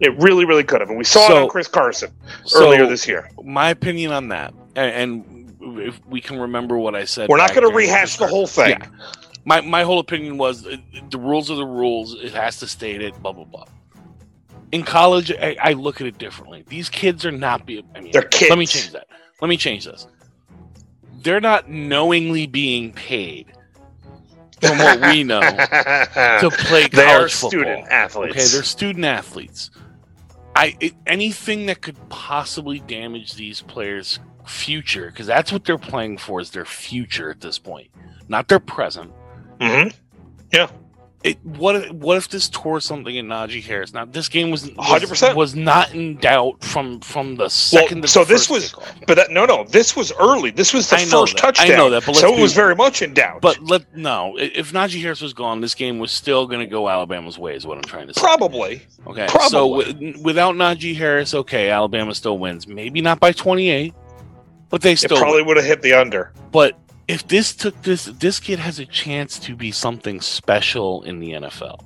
It really, really could have. And we saw so, it on Chris Carson earlier so this year. My opinion on that, and, and if we can remember what I said. We're not going to rehash the whole thing. Yeah. My my whole opinion was the rules are the rules. It has to state it, blah, blah, blah. In college, I, I look at it differently. These kids are not being... I mean, they're kids. Let me change that. Let me change this. They're not knowingly being paid, from what we know, to play college they are football. Student athletes. Okay, they're student athletes. I it, anything that could possibly damage these players' future, because that's what they're playing for, is their future at this point, not their present. Mm-hmm. Yeah. It, what if, what if this tore something in Najee Harris? Now this game was one hundred percent was not in doubt from, from the second. Well, to so the this first was, but that, no, no, this was early. This was the I first that, touchdown. I know that, but so be, it was very much in doubt. But let no, if Najee Harris was gone, this game was still going to go Alabama's way. Is what I'm trying to say. Probably. Okay. Probably. So w- without Najee Harris, okay, Alabama still wins. Maybe not by twenty-eight, but they still it probably would have hit the under. But if this took this, this kid has a chance to be something special in the N F L.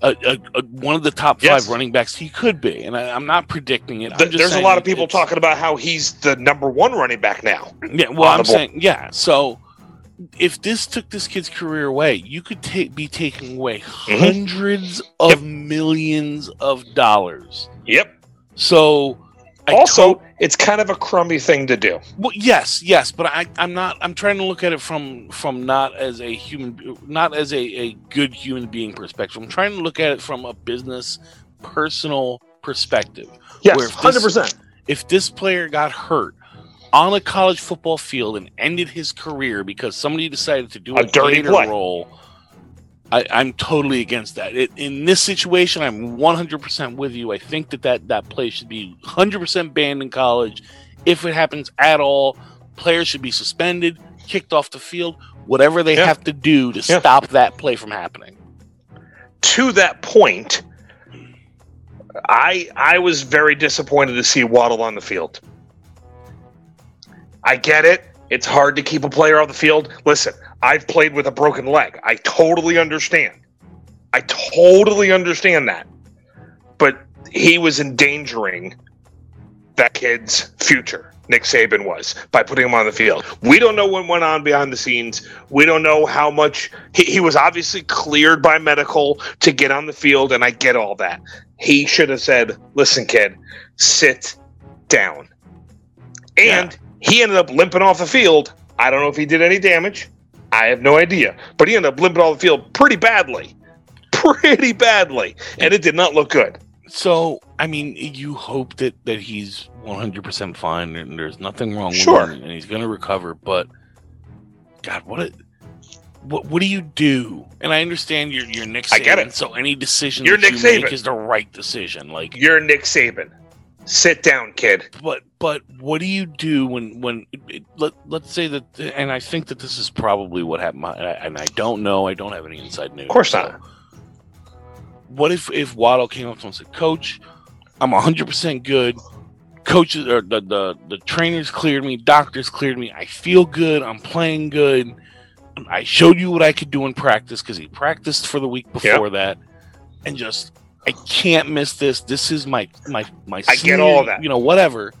A, a, a, one of the top five yes. running backs he could be, and I, I'm not predicting it. The, I'm just there's a lot of people talking about how he's the number one running back now. Yeah, well, I'm saying, yeah. So if this took this kid's career away, you could take be taking away mm-hmm. hundreds of yep. millions of dollars. Yep. So. I also, to- it's kind of a crummy thing to do. Well, yes, yes, but I, I'm not. I'm trying to look at it from from not as a human, not as a, a good human being perspective. I'm trying to look at it from a business, personal perspective. Yes, hundred percent. If this player got hurt on a college football field and ended his career because somebody decided to do a, a dirty gator play. roll, I, I'm totally against that. It, in this situation, I'm one hundred percent with you. I think that that, that play should be one hundred percent banned in college. If it happens at all, players should be suspended, kicked off the field, whatever they yeah. have to do to yeah. stop that play from happening. To that point, I I was very disappointed to see Waddle on the field. I get it. It's hard to keep a player off the field. Listen, I've played with a broken leg. I totally understand. I totally understand that. But he was endangering that kid's future, Nick Saban was, by putting him on the field. We don't know what went on behind the scenes. We don't know how much. He, he was obviously cleared by medical to get on the field, and I get all that. He should have said, listen, kid, sit down. And... Yeah. He ended up limping off the field. I don't know if he did any damage. I have no idea. But he ended up limping off the field pretty badly. Pretty badly. And it did not look good. So, I mean, you hope that, that he's one hundred percent fine and there's nothing wrong sure. with him and he's going to recover. But, God, what, a, what what do you do? And I understand you're, you're Nick Saban. I get it. So any decision you're that Nick you Saban. Make is the right decision. Like You're Nick Saban. Sit down, kid. But but what do you do when when it, let let's say that, and I think that this is probably what happened. And I, and I don't know. I don't have any inside news. Of course so. Not. What if if Waddle came up to him and said, "Coach, I'm one hundred percent good. Coaches or the, the the trainers cleared me. Doctors cleared me. I feel good. I'm playing good. I showed you what I could do in practice because he practiced for the week before yep. that, and just." I can't miss this. This is my my my. I senior, get all that. You know, whatever.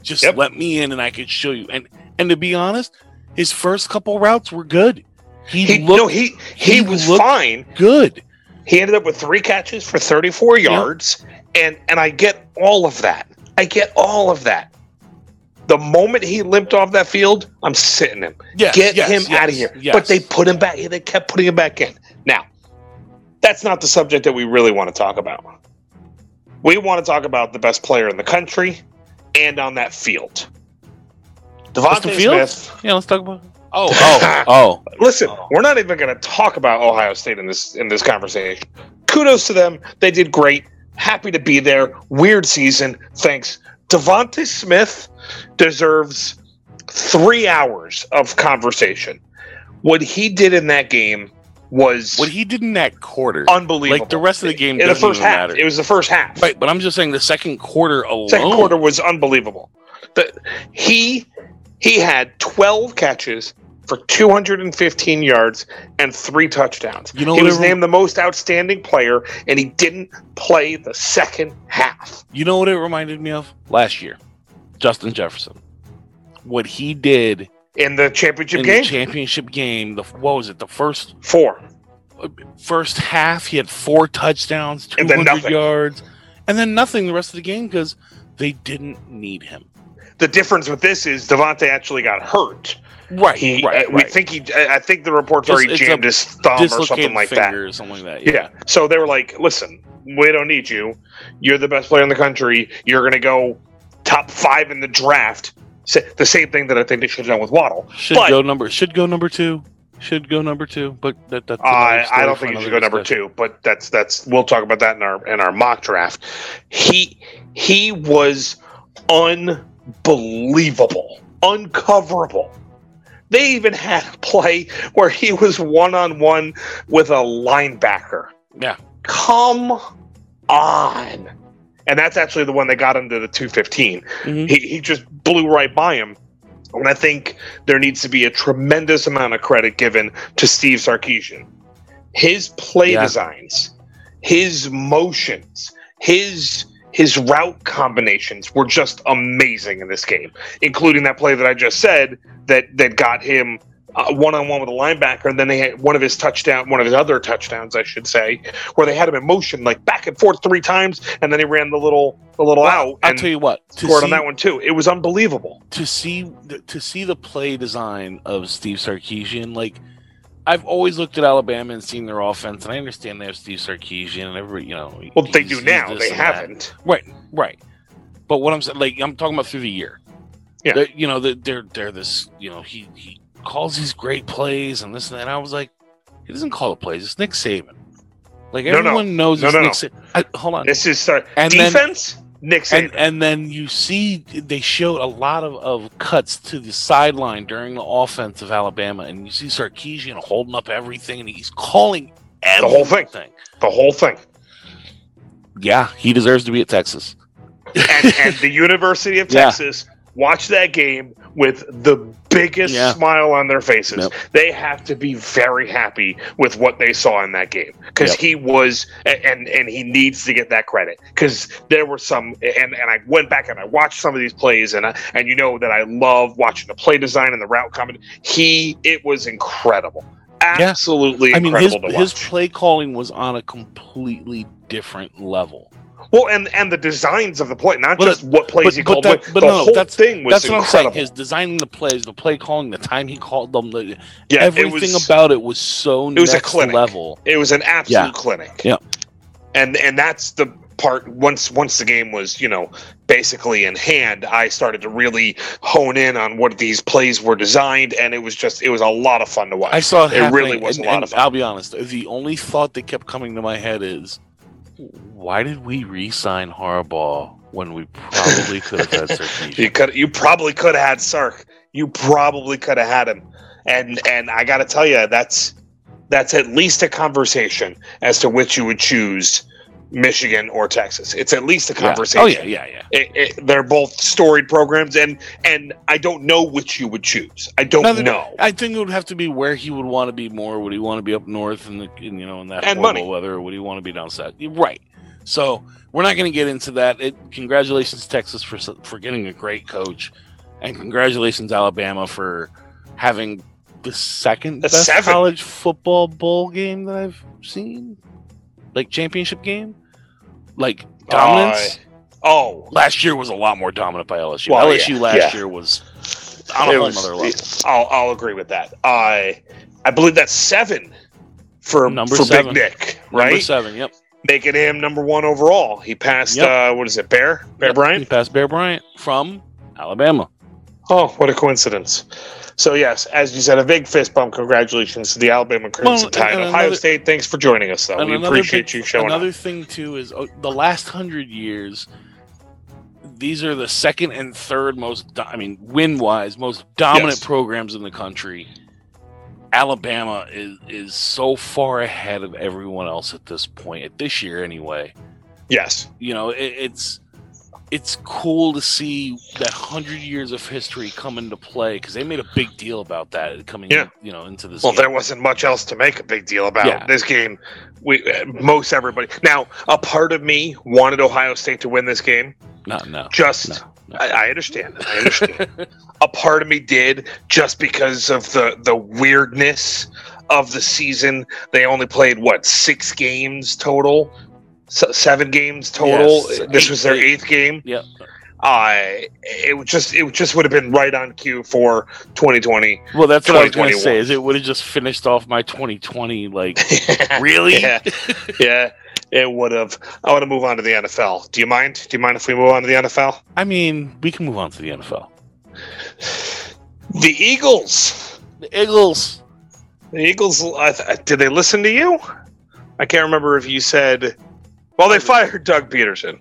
Just yep. let me in, and I can show you. And and to be honest, his first couple routes were good. He, he looked. No, he he, he was fine. Good. He ended up with three catches for thirty-four yards, yep. and and I get all of that. I get all of that. The moment he limped off that field, I'm sitting him. Yes, get yes, him yes, out of here. Yes. But they put him back. They kept putting him back in. Now. That's not the subject that we really want to talk about. We want to talk about the best player in the country and on that field. Devontae Smith. Yeah, let's talk about it. Oh, oh, oh. Listen, oh. we're not even going to talk about Ohio State in this in this conversation. Kudos to them. They did great. Happy to be there. Weird season. Thanks. Devontae Smith deserves three hours of conversation. What he did in that game was what he did in that quarter. Unbelievable. Like the rest of the game in the first half. Matter. It was the first half. Right, but I'm just saying the second quarter alone. Second quarter was unbelievable. The, he he had twelve catches for two hundred fifteen yards and three touchdowns. You know, he was named the most outstanding player and he didn't play the second half. You know what it reminded me of? Last year. Justin Jefferson. What he did in the championship in game? The championship game. The, what was it? The first... Four. First half, he had four touchdowns, two hundred yards. And then nothing the rest of the game because they didn't need him. The difference with this is Devontae actually got hurt. Right, he, right, we right. think he. I think the reports are he jammed his thumb or something like that. Or something like that. Yeah. yeah. So they were like, listen, we don't need you. You're the best player in the country. You're going to go top five in the draft. The same thing that I think they should have done with Waddle. Should but, go number. Should go number two. Should go number two. But that. That's uh, I don't think it should go number two. But that's that's. We'll talk about that in our in our mock draft. He he was unbelievable, uncoverable. They even had a play where he was one on one with a linebacker. Yeah. Come on. And that's actually the one that got him to the two fifteen. Mm-hmm. He, he just blew right by him. And I think there needs to be a tremendous amount of credit given to Steve Sarkisian. His play yeah. designs, his motions, his his route combinations were just amazing in this game, including that play that I just said that, that got him uh, one-on-one with a linebacker. And then they had one of his touchdown, one of his other touchdowns, I should say, where they had him in motion, like back and forth three times. And then he ran the little, the little well, out. I'll and tell you what, scored see, on that one too. It was unbelievable to see, to see the play design of Steve Sarkisian. Like I've always looked at Alabama and seen their offense, and I understand they have Steve Sarkisian and every, you know, well, they do now. They haven't. That. Right. Right. But what I'm saying, like I'm talking about through the year, yeah, they're, you know, they're, they're, they're this, you know, he, he, calls these great plays and this and that. And I was like, He doesn't call the plays. It's Nick Saban. Like everyone no, no. knows no, it's no, Nick no. Saban. I, hold on. This is sorry. And defense. Then, Nick Saban. And, and then you see they showed a lot of, of cuts to the sideline during the offense of Alabama, and you see Sarkisian holding up everything, and he's calling everything. The whole thing. The whole thing. Yeah, he deserves to be at Texas. And, and the University of yeah. Texas watched that game with the biggest yeah. smile on their faces. Nope. They have to be very happy with what they saw in that game because yep. he was and and he needs to get that credit because there were some and, and I went back and I watched some of these plays and I, and you know that I love watching the play design and the route coming. He it was incredible. Absolutely yeah. I mean, incredible his, to watch. His play calling was on a completely different level. Well, and, and the designs of the play, not but, just what plays but, he called, but, that, but the no, whole that's, thing was that's incredible. That's what I'm saying. His designing the plays, the play calling, the time he called them, the, yeah, everything it was, about it was so it was next a clinic. Level. It was an absolute yeah. clinic. Yeah, and and that's the part. Once once the game was, you know, basically in hand, I started to really hone in on what these plays were designed, and it was just it was a lot of fun to watch. I saw it. It really was and, a lot of fun. I'll be honest. The only thought that kept coming to my head is, why did we re-sign Harbaugh when we probably could have had Sarkisian? you could, you probably could have had Sark. You probably could have had him. And and I got to tell you, that's that's at least a conversation as to which you would choose, Michigan or Texas. It's at least a conversation. Yeah. Oh yeah, yeah, yeah. It, it, they're both storied programs, and and I don't know which you would choose. I don't Nothing, know. I think it would have to be where he would want to be more. Would he want to be up north in the in, you know in that and horrible money. Weather? Or would he want to be down south? Right. So we're not going to get into that. It, congratulations, Texas, for for getting a great coach, and congratulations, Alabama, for having the second the best seven. college football bowl game that I've seen, like championship game, like dominance. Uh, oh, last year was a lot more dominant by L S U. Well, L S U yeah, last yeah. year was on a whole other level. I'll I'll agree with that. I uh, I believe that's seven for number for seven. Big Nick, right? Number seven, yep. Making him number one overall. He passed, yep. uh, what is it, Bear? Bear yep. Bryant? He passed Bear Bryant from Alabama. Oh, what a coincidence. So, yes, as you said, a big fist bump. Congratulations to the Alabama Crimson well, Tide. Ohio another, State, thanks for joining us, though. We appreciate big, you showing another up. Another thing, too, is oh, the last hundred years, these are the second and third most, do- I mean, win-wise, most dominant yes. programs in the country. Alabama is, is so far ahead of everyone else at this point, at this year anyway. Yes. You know, it, it's it's cool to see that one hundred years of history come into play because they made a big deal about that coming yeah. you know, into this well, game. Well, there wasn't much else to make a big deal about. Yeah. This game, we uh, most everybody. Now, a part of me wanted Ohio State to win this game. No, no. Just no. No. I, I understand. I understand. A part of me did just because of the, the weirdness of the season. They only played, what, six games total? So, seven games total. Yes, this eight, was their eighth eight. game. Yeah. I uh, it would just it just would have been right on cue for twenty twenty. Well, that's what I was going to say. Is it would have just finished off my twenty twenty like really? Yeah. yeah. It would have. I want to move on to the N F L. Do you mind? Do you mind if we move on to the N F L? I mean, we can move on to the N F L. The Eagles. The Eagles. The Eagles. I th- did they listen to you? I can't remember if you said. Well, they fired Doug Peterson.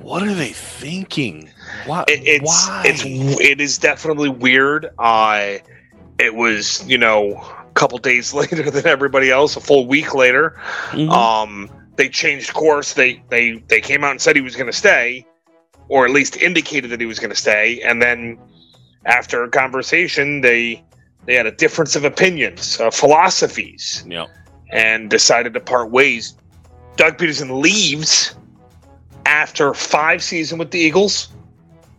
What are they thinking? What? It, it's, why? It's it is definitely weird. I. Uh, it was you know a couple days later than everybody else. A full week later. Mm-hmm. Um. They changed course. They they they came out and said he was going to stay, or at least indicated that he was going to stay. And then, after a conversation, they they had a difference of opinions, uh, philosophies, yep. and decided to part ways. Doug Peterson leaves after five seasons with the Eagles,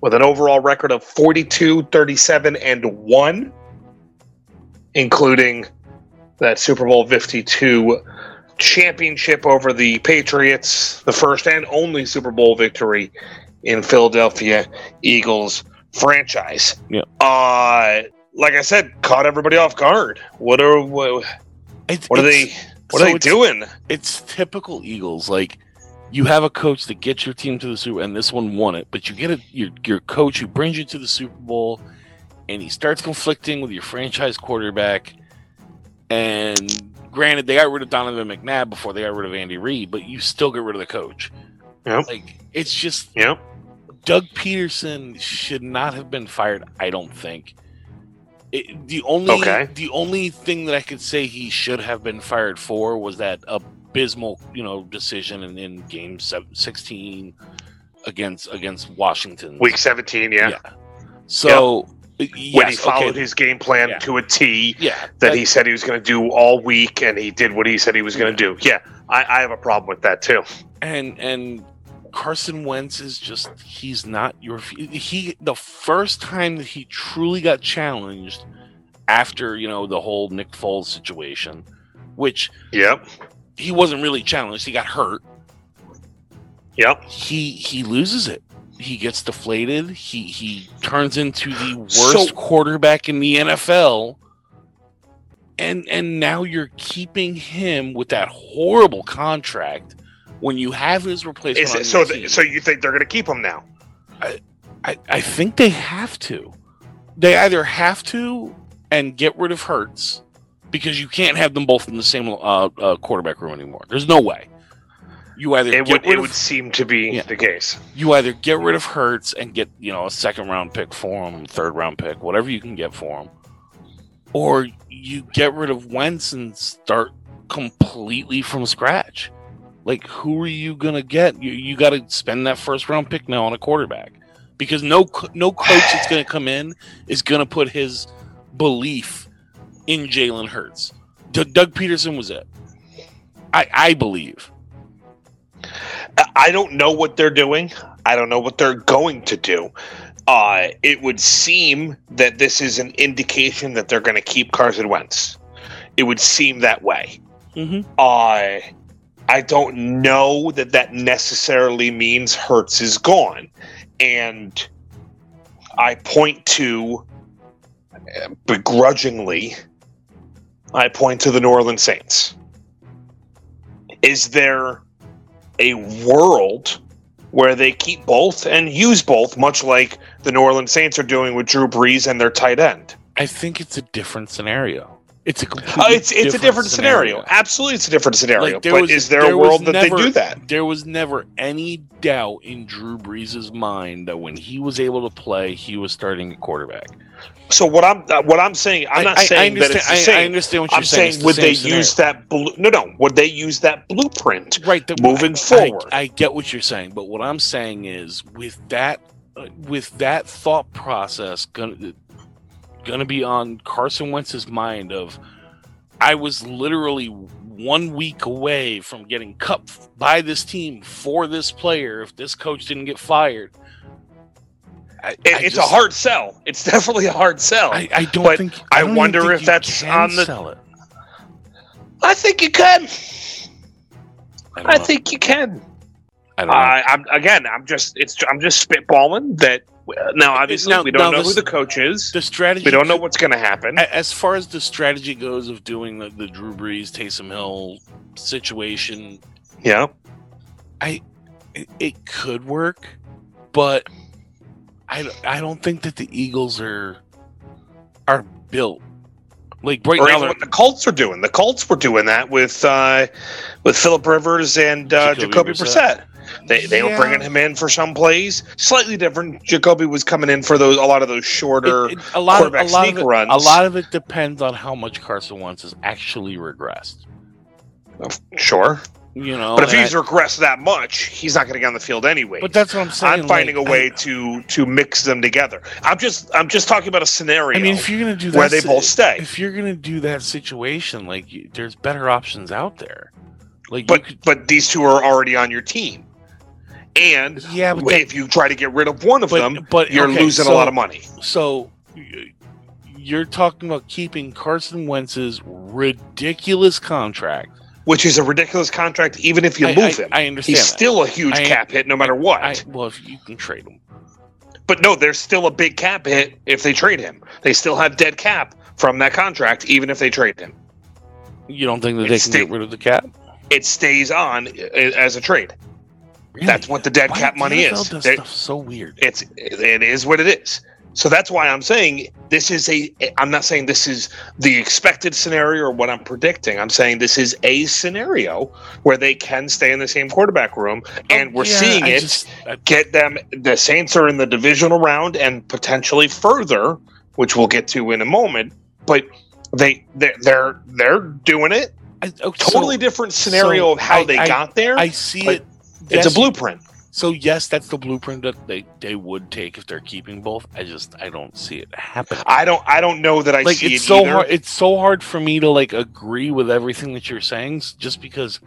with an overall record of forty-two, thirty-seven, and one, including that Super Bowl fifty-two. Championship over the Patriots, the first and only Super Bowl victory in Philadelphia Eagles franchise. Yeah. Uh, like I said, caught everybody off guard. What are what, it's, what are they what so are they it's, doing? It's typical Eagles. Like you have a coach that gets your team to the Super Bowl, and this one won it, but you get a, your your coach who brings you to the Super Bowl, and he starts conflicting with your franchise quarterback, and Granted, they got rid of Donovan McNabb before they got rid of Andy Reid, but you still get rid of the coach. Yep. Like, it's just yep. Doug Peterson should not have been fired, I don't think. It, the only okay. the only thing that I could say he should have been fired for was that abysmal, you know, decision in, in game sixteen against against Washington. Week seventeen, yeah. yeah. So yep. yes, when he followed okay. his game plan yeah. to a T, yeah, that, that he said he was going to do all week, and he did what he said he was going to yeah. do. Yeah, I, I have a problem with that too. And and. Carson Wentz is just, he's not your, he, the first time that he truly got challenged after, you know, the whole Nick Foles situation, which yep. he wasn't really challenged. He got hurt. Yep. He, he loses it. He gets deflated. He, he turns into the worst so, quarterback in the N F L. And, and now you're keeping him with that horrible contract when you have his replacement. Is it, on so, th- so you think they're going to keep him now? I, I, I think they have to. They either have to and get rid of Hurts, because you can't have them both in the same uh, uh, quarterback room anymore. There's no way. You either it get would, rid it of, would seem to be yeah, the case. You either get rid of Hurts and get, you know, a second round pick for him, third round pick, whatever you can get for him, or you get rid of Wentz and start completely from scratch. Like, who are you going to get? You you got to spend that first-round pick now on a quarterback, because no co- no coach that's going to come in is going to put his belief in Jalen Hurts. D- Doug Peterson was it. I, I believe. I don't know what they're doing. I don't know what they're going to do. Uh, it would seem that this is an indication that they're going to keep Carson Wentz. It would seem that way. Mm-hmm. Uh, I don't know that that necessarily means Hurts is gone. And I point to, begrudgingly, I point to the New Orleans Saints. Is there a world where they keep both and use both, much like the New Orleans Saints are doing with Drew Brees and their tight end? I think it's a different scenario. It's a completely uh, it's, it's different, a different scenario. scenario. Absolutely, it's a different scenario. Like, but was, is there, there a world that never, they do that? There was never any doubt in Drew Brees' mind that when he was able to play, he was starting a quarterback. So what I'm uh, what I'm saying, I'm I, not I, saying I that it's the same. I, I understand what you're I'm saying. saying would the they scenario. use that? Blu- no, no. Would they use that blueprint? Right. The, moving I, forward, I, I get what you're saying, but what I'm saying is, with that, uh, with that thought process, gonna. going to be on Carson Wentz's mind of, I was literally one week away from getting cut by this team for this player if this coach didn't get fired. I, it, I it's just, a hard sell. It's definitely a hard sell. I, I don't but think. I, don't I wonder think if that's on the. Sell it. I think you can. I, I think you can. I don't know. Uh, I'm, again, I'm just. It's. I'm just spitballing that. Now, obviously, now, we don't know this, who the coach is. The strategy. We don't know what's going to happen. As far as the strategy goes of doing the, the Drew Brees, Taysom Hill situation, yeah, I it, it could work, but I, I don't think that the Eagles are are built like right or now. What the Colts are doing. The Colts were doing that with uh, with Philip Rivers and uh, Jacoby Brissett. Brissett. They they yeah. were bringing him in for some plays, slightly different. Jacoby was coming in for those a lot of those shorter it, it, a lot quarterback of, a lot sneak of it, runs. A lot of it depends on how much Carson Wentz has actually regressed. Sure, you know, but if he's I, regressed that much, he's not going to get on the field anyway. But that's what I'm saying. I'm finding like, a way I, to to mix them together. I'm just I'm just talking about a scenario. I mean, if you're going to do that, where they both stay, if you're going to do that situation, like you, there's better options out there. Like, but could, but these two are already on your team. And yeah, but if that, you try to get rid of one of but, them, but, you're okay, losing so, a lot of money. So you're talking about keeping Carson Wentz's ridiculous contract. Which is a ridiculous contract even if you I, move I, him. I understand. He's that. still a huge I, cap hit no matter what. I, well, if you can trade him. But no, there's still a big cap hit if they trade him. They still have dead cap from that contract even if they trade him. You don't think that it they sta- can get rid of the cap? It stays on as a trade. Really? That's what the dead Why cap money is. N F L does stuff so weird. It's it is what it is. So that's why I'm saying this is a – I'm not saying this is the expected scenario or what I'm predicting. I'm saying this is a scenario where they can stay in the same quarterback room, and oh, we're yeah, seeing I it just, I, get them – the Saints are in the divisional round and potentially further, which we'll get to in a moment, but they, they, they're they're doing it. I, oh, totally so, different scenario so of how I, they I, got there. I see it. It's yes, a blueprint. So, yes, that's the blueprint that they, they would take if they're keeping both. I just I don't see it happening. I don't I don't know that I like, see it's it so either. Hard, it's so hard for me to like agree with everything that you're saying, just because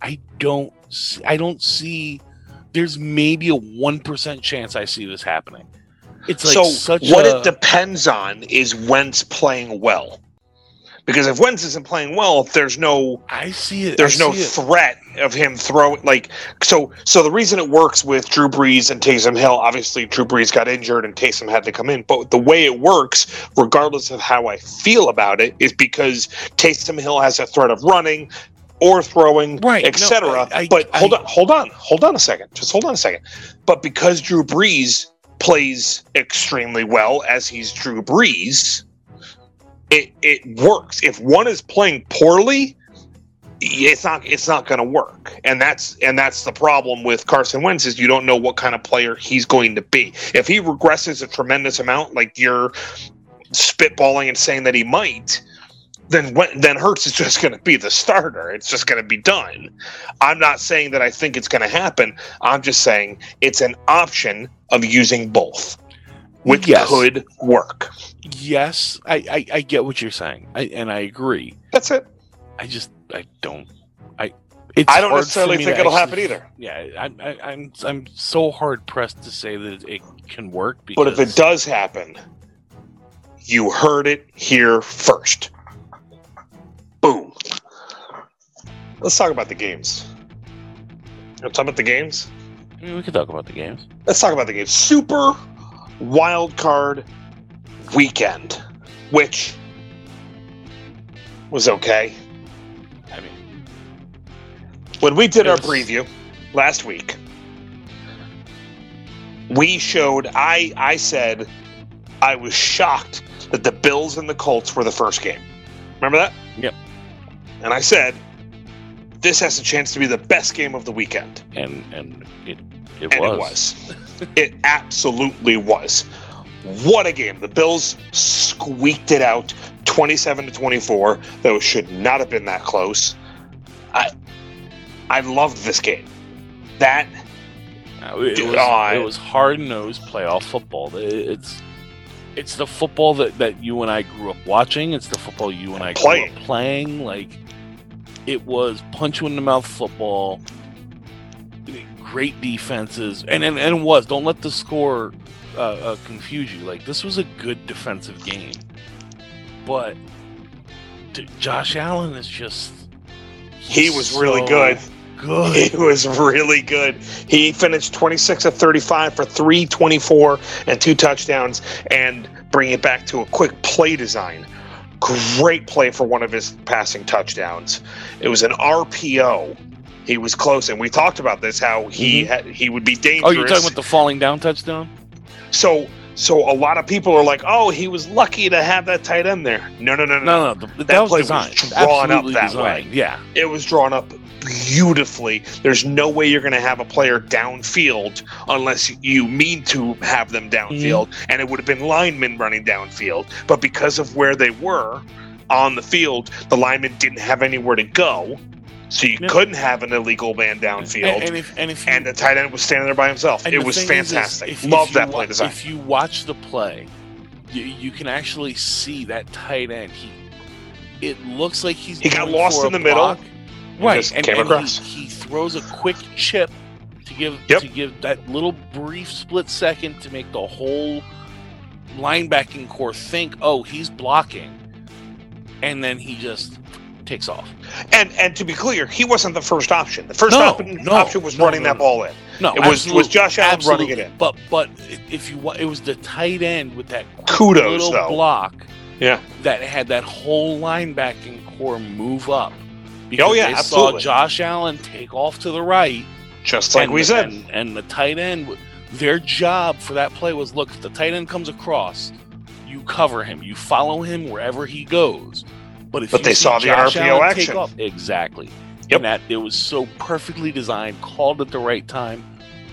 I don't see, I don't see. There's maybe a one percent chance I see this happening. It's like so such what a, it depends on is Wentz playing well. Because if Wentz isn't playing well, there's no I see it. There's see no it. threat of him throwing like so so the reason it works with Drew Brees and Taysom Hill, obviously Drew Brees got injured and Taysom had to come in, but the way it works, regardless of how I feel about it, is because Taysom Hill has a threat of running or throwing, right, et cetera. No, but I, hold on, hold on, hold on a second. Just hold on a second. But because Drew Brees plays extremely well as he's Drew Brees, It, it works. If one is playing poorly, it's not it's not going to work, and that's and that's the problem with Carson Wentz is you don't know what kind of player he's going to be. If he regresses a tremendous amount, like you're spitballing and saying that he might, then then Hurts is just going to be the starter. It's just going to be done. I'm not saying that I think it's going to happen. I'm just saying it's an option of using both, which yes. could work. Yes, I, I, I get what you're saying, I, and I agree. That's it. I just I don't I it's I don't necessarily think it'll actually, happen either. Yeah, I'm I'm I'm so hard pressed to say that it can work. But if it does happen, you heard it here first. Boom. Let's talk about the games. You want to talk about the games? I mean, we can talk about the games. Let's talk about the games. Super Wild Card Weekend, which was okay. I mean, when we did our preview last week, we showed, I, I said I was shocked that the Bills and the Colts were the first game. Remember that? Yep. And I said, this has a chance to be the best game of the weekend. And and it It and was. it was. It absolutely was. What a game. The Bills squeaked it out twenty-seven to twenty-four. Though it should not have been that close. I I loved this game. That no, it, dude, was, oh, it was hard-nosed playoff football. It, it's it's the football that, that you and I grew up watching. It's the football you and I playing. grew up playing. Like it was punch you in the mouth football. Great defenses, and, and and it was. Don't let the score uh, uh, confuse you. Like, this was a good defensive game, but d- Josh Allen is just he was so really good. Good, he was really good. He finished twenty-six of thirty-five for three twenty-four and two touchdowns, and bring it back to a quick play design. Great play for one of his passing touchdowns. It was an R P O. He was close, and we talked about this, how he mm-hmm. ha- he would be dangerous. Oh, you're talking about the falling down touchdown? So so a lot of people are like, oh, he was lucky to have that tight end there. No, no, no, no. no, no. The, that, that was play designed. was drawn Absolutely up that designed. way. Yeah. It was drawn up beautifully. There's no way you're going to have a player downfield unless you mean to have them downfield, mm-hmm. and it would have been linemen running downfield. But because of where they were on the field, the linemen didn't have anywhere to go. So you no. couldn't have an illegal man downfield, and, and, if, and, if you, and the tight end was standing there by himself. It was fantastic. Is, is if, Love if that play wa- design. If you watch the play, you, you can actually see that tight end. He, it looks like he's he got lost in the block. middle, right? And, and, and he, he throws a quick chip to give yep. to give that little brief split second to make the whole linebacking corps think, "Oh, he's blocking," and then he just. takes off. And and to be clear, he wasn't the first option. The first no, op- no, option was no, running no, that no. ball in. No, it was, was Josh Allen absolutely. running it in. But but if you it was the tight end with that Kudos, little though. block yeah. that had that whole linebacking core move up. Because oh, yeah, they absolutely. saw Josh Allen take off to the right. Just like we the, said. And, and the tight end Their job for that play was, look, if the tight end comes across, you cover him. You follow him wherever he goes. But if but you they saw the Josh R P O Allen action. Take off, exactly. Yep. And that it was so perfectly designed, called at the right time.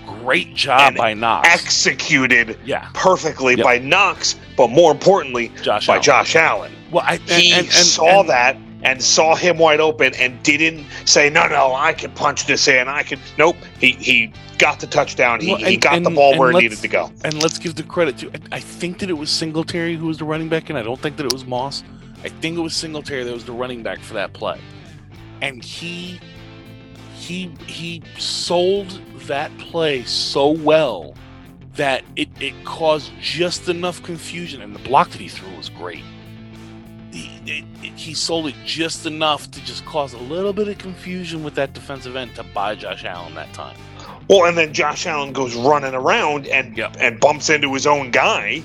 Great job and by Knox. Executed yeah. perfectly yep. by Knox, but more importantly, Josh by Allen. Josh Allen. Well, I, and, he and, and, saw and, that and saw him wide open and didn't say, no, no, I can punch this in. I can. Nope. He he got the touchdown. He, well, and, he got and, the ball where it needed to go. And let's give the credit to – I think that it was Singletary who was the running back, and I don't think that it was Moss. I think it was Singletary that was the running back for that play. And he he he sold that play so well that it, it caused just enough confusion. And the block that he threw was great. He, it, it, he sold it just enough to just cause a little bit of confusion with that defensive end to buy Josh Allen that time. Well, and then Josh Allen goes running around and yep. and bumps into his own guy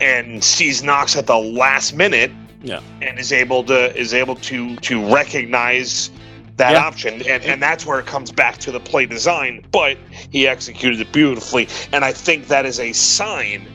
and sees Knox at the last minute. Yeah, and is able to is able to to recognize that yeah. option, and and that's where it comes back to the play design. But he executed it beautifully, and I think that is a sign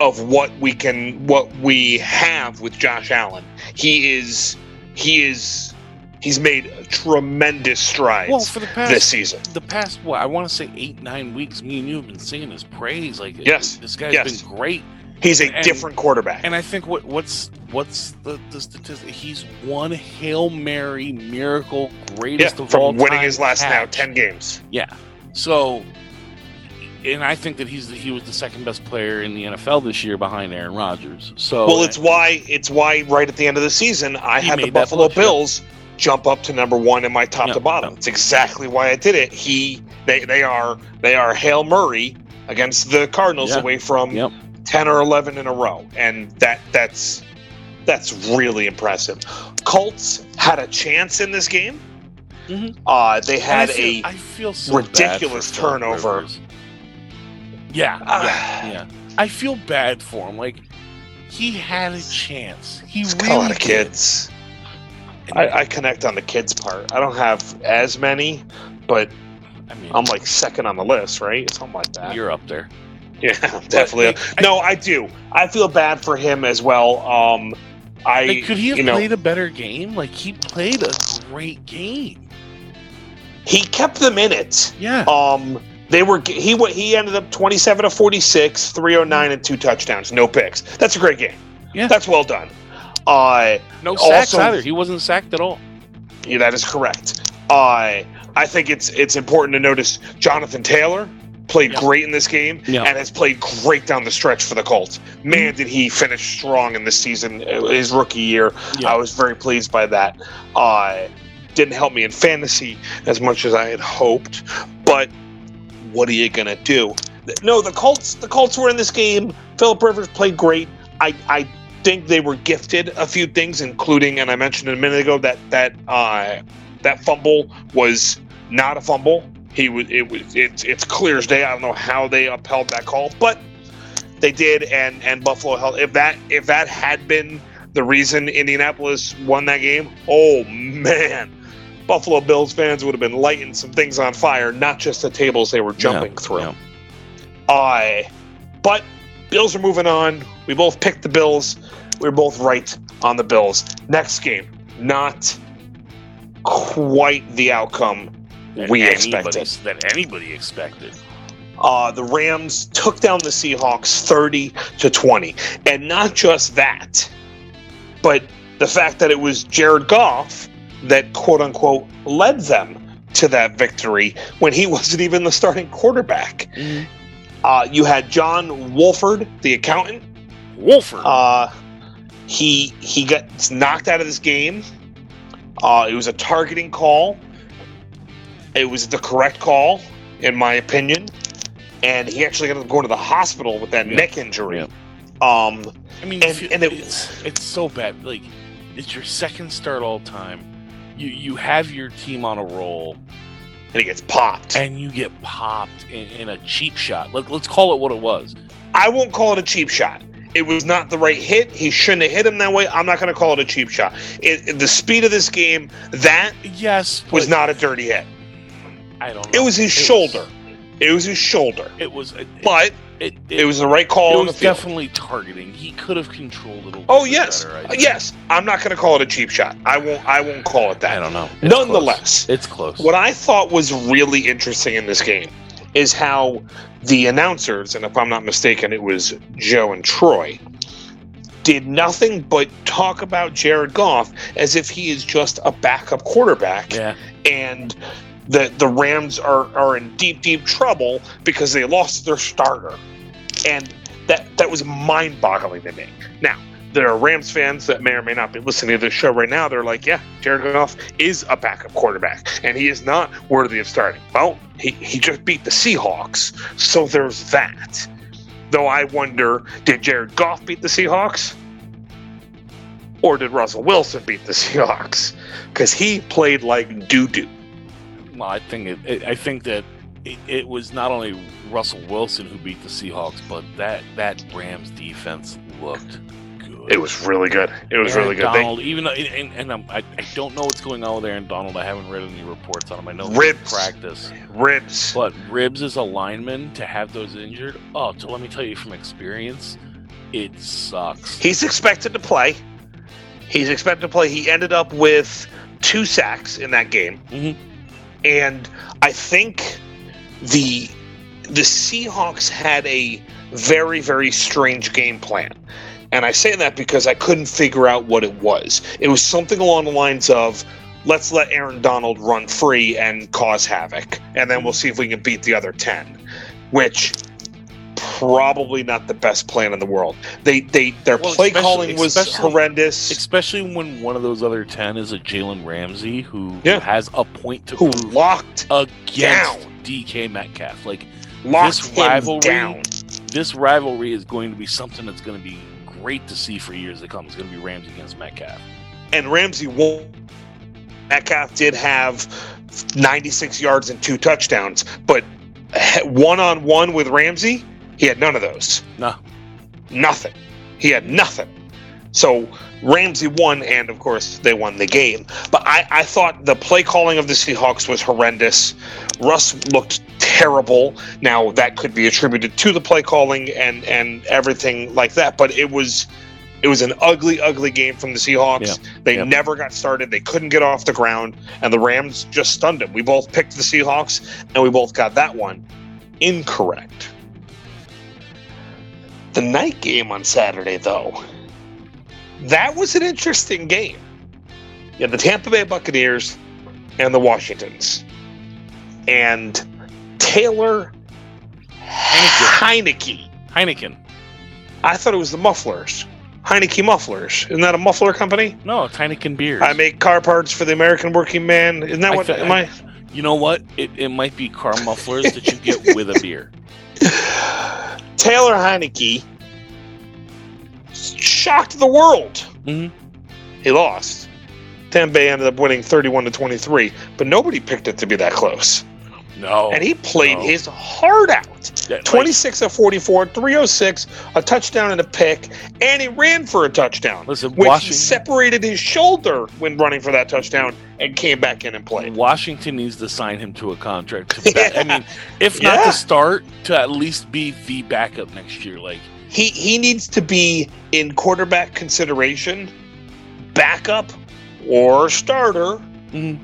of what we can what we have with Josh Allen. He is he is he's made tremendous strides. Well, for the past, this season, the past what I want to say eight nine weeks, me and you have been singing his praise. Like yes, this guy's yes. been great. He's a and, different quarterback. And I think what what's what's the, the statistic? He's one Hail Mary miracle greatest yeah, of all time. From winning his last catch. now ten games. Yeah. So, and I think that he's the, he was the second best player in the N F L this year behind Aaron Rodgers. So well, it's I, why it's why right at the end of the season I had the Buffalo Bills up. jump up to number one in my top yep, to bottom. Yep. It's exactly why I did it. He they they are they are Hail Mary against the Cardinals yep. away from. Yep. ten or eleven in a row, and that that's that's really impressive. Colts had a chance in this game. Mm-hmm. Uh, they had I feel, a I feel so ridiculous turnover. Yeah, uh, yeah, yeah. I feel bad for him. Like he had a chance. He it's really got a lot of kids. I, I connect on the kids part. I don't have as many, but I mean, I'm like second on the list, right? Something like that. You're up there. Yeah, definitely. But, like, no, I, I do. I feel bad for him as well. Um, I like, could he have you know, played a better game? Like he played a great game. He kept them in it. Yeah. Um, they were. He he ended up twenty-seven to forty-six, three hundred nine, and two touchdowns, no picks. That's a great game. Yeah. That's well done. Uh, no sacks also, either. He wasn't sacked at all. Yeah, that is correct. I uh, I think it's it's important to notice Jonathan Taylor. Played yep. great in this game yep. and has played great down the stretch for the Colts. Man, did he finish strong in this season, his rookie year. Yep. I was very pleased by that. Uh, didn't help me in fantasy as much as I had hoped, but what are you going to do? No, the Colts the Colts were in this game. Philip Rivers played great. I, I think they were gifted a few things, including, and I mentioned it a minute ago, that that uh, that fumble was not a fumble. He was. It was. It's. It's clear as day. I don't know how they upheld that call, but they did. And, and Buffalo held. If that if that had been the reason Indianapolis won that game, oh man, Buffalo Bills fans would have been lighting some things on fire, not just the tables they were jumping yeah, through. Yeah. I. But Bills are moving on. We both picked the Bills. We were both right on the Bills. Next game, not quite the outcome. That we expected that anybody expected. Uh, the Rams took down the Seahawks thirty to twenty, and not just that, but the fact that it was Jared Goff that quote unquote led them to that victory when he wasn't even the starting quarterback. Mm-hmm. Uh, you had John Wolford, the accountant. Wolford. Uh, he he got knocked out of this game. Uh, it was a targeting call. It was the correct call, in my opinion, and he actually ended up going to the hospital with that yeah. neck injury. Yeah. Um, I mean, and, you, and it, it's it's so bad. Like, it's your second start all time. You you have your team on a roll, and he gets popped, and you get popped in, in a cheap shot. Let, let's call it what it was. I won't call it a cheap shot. It was not the right hit. He shouldn't have hit him that way. I'm not going to call it a cheap shot. It, it, the speed of this game, that yes, was not a dirty hit. I don't know. It was his it shoulder. Was, It was his shoulder. It was, it, but it, it, it was the right call. It was on the field. Definitely targeting. He could have controlled it a little. Oh bit yes, better, yes. I'm not going to call it a cheap shot. I won't. I won't call it that. I don't know. It's Nonetheless, close. It's close. What I thought was really interesting in this game is how the announcers, and if I'm not mistaken, it was Joe and Troy, did nothing but talk about Jared Goff as if he is just a backup quarterback. Yeah. And the the Rams are, are in deep, deep trouble because they lost their starter. And that, that was mind-boggling to me. Now, there are Rams fans that may or may not be listening to this show right now. They're like, yeah, Jared Goff is a backup quarterback, and he is not worthy of starting. Well, he, he just beat the Seahawks, so there's that. Though I wonder, did Jared Goff beat the Seahawks? Or did Russell Wilson beat the Seahawks? Because he played like doo-doo. Well, I think it, it, I think that it, it was not only Russell Wilson who beat the Seahawks, but that, that Rams defense looked good. It was really good. It was Aaron really good. Donald, they, even though, and, and I'm, I, I don't know what's going on with Aaron Donald. I haven't read any reports on him. I know ribs practice ribs, but ribs as a lineman to have those injured. Oh, so let me tell you from experience, it sucks. He's expected to play. He's expected to play. He ended up with two sacks in that game. Mm-hmm. And I think the the Seahawks had a very, very strange game plan. And I say that because I couldn't figure out what it was. It was something along the lines of, let's let Aaron Donald run free and cause havoc, and then we'll see if we can beat the other ten, which probably not the best plan in the world. They they their well, play calling was horrendous, especially when one of those other ten is a Jalen Ramsey who, yeah. who has a point to who locked against down. D K Metcalf. Like locked this rivalry, down. This rivalry is going to be something that's going to be great to see for years to come. It's going to be Ramsey against Metcalf, and Ramsey won. Metcalf did have ninety-six yards and two touchdowns, but one on one with Ramsey. He had none of those. No. Nothing. He had nothing. So Ramsey won, and, of course, they won the game. But I, I thought the play calling of the Seahawks was horrendous. Russ looked terrible. Now, that could be attributed to the play calling and, and everything like that. But it was it was an ugly, ugly game from the Seahawks. Yeah. They yeah. never got started. They couldn't get off the ground. And the Rams just stunned them. We both picked the Seahawks, and we both got that one incorrect. The night game on Saturday, though, that was an interesting game. You had the Tampa Bay Buccaneers and the Washingtons. And Taylor Heineke. Heineken. I thought it was the Mufflers. Heineke Mufflers. Isn't that a muffler company? No, it's Heineken Beers. I make car parts for the American working man. Isn't that I what? Th- am I? You know what? It, it might be car mufflers that you get with a beer. Taylor Heineke shocked the world. Mm-hmm. He lost. Tampa Bay ended up winning thirty-one to twenty-three, but nobody picked it to be that close. No. And he played no. his heart out. That, twenty-six of forty-four, three oh six, a touchdown and a pick, and he ran for a touchdown. Listen, which Washington, he separated his shoulder when running for that touchdown and came back in and played. Washington needs to sign him to a contract. To back, yeah. I mean, if not yeah. to start, to at least be the backup next year. Like he, he needs to be in quarterback consideration, backup or starter, mm-hmm.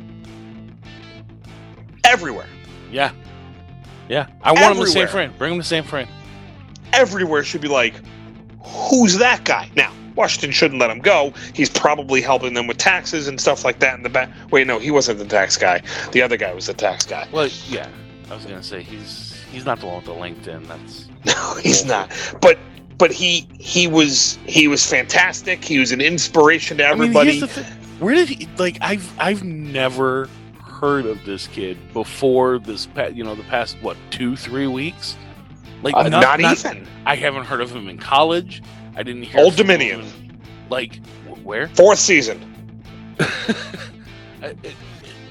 everywhere. Yeah. Yeah. I want Everywhere. him the same frame. Bring him the same frame. Everywhere should be like, who's that guy? Now, Washington shouldn't let him go. He's probably helping them with taxes and stuff like that in the back. Wait, no, he wasn't the tax guy. The other guy was the tax guy. Well, yeah. I was going to say, he's he's not the one with the LinkedIn. That's No, he's not. But but he he was he was fantastic. He was an inspiration to everybody. I mean, here's the thing. Where did he, like, I've I've never heard of this kid before this, you know, the past what two, three weeks? Like uh, not, not, not even. I haven't heard of him in college. I didn't hear. Old Dominion, him. Like where? Fourth season. I,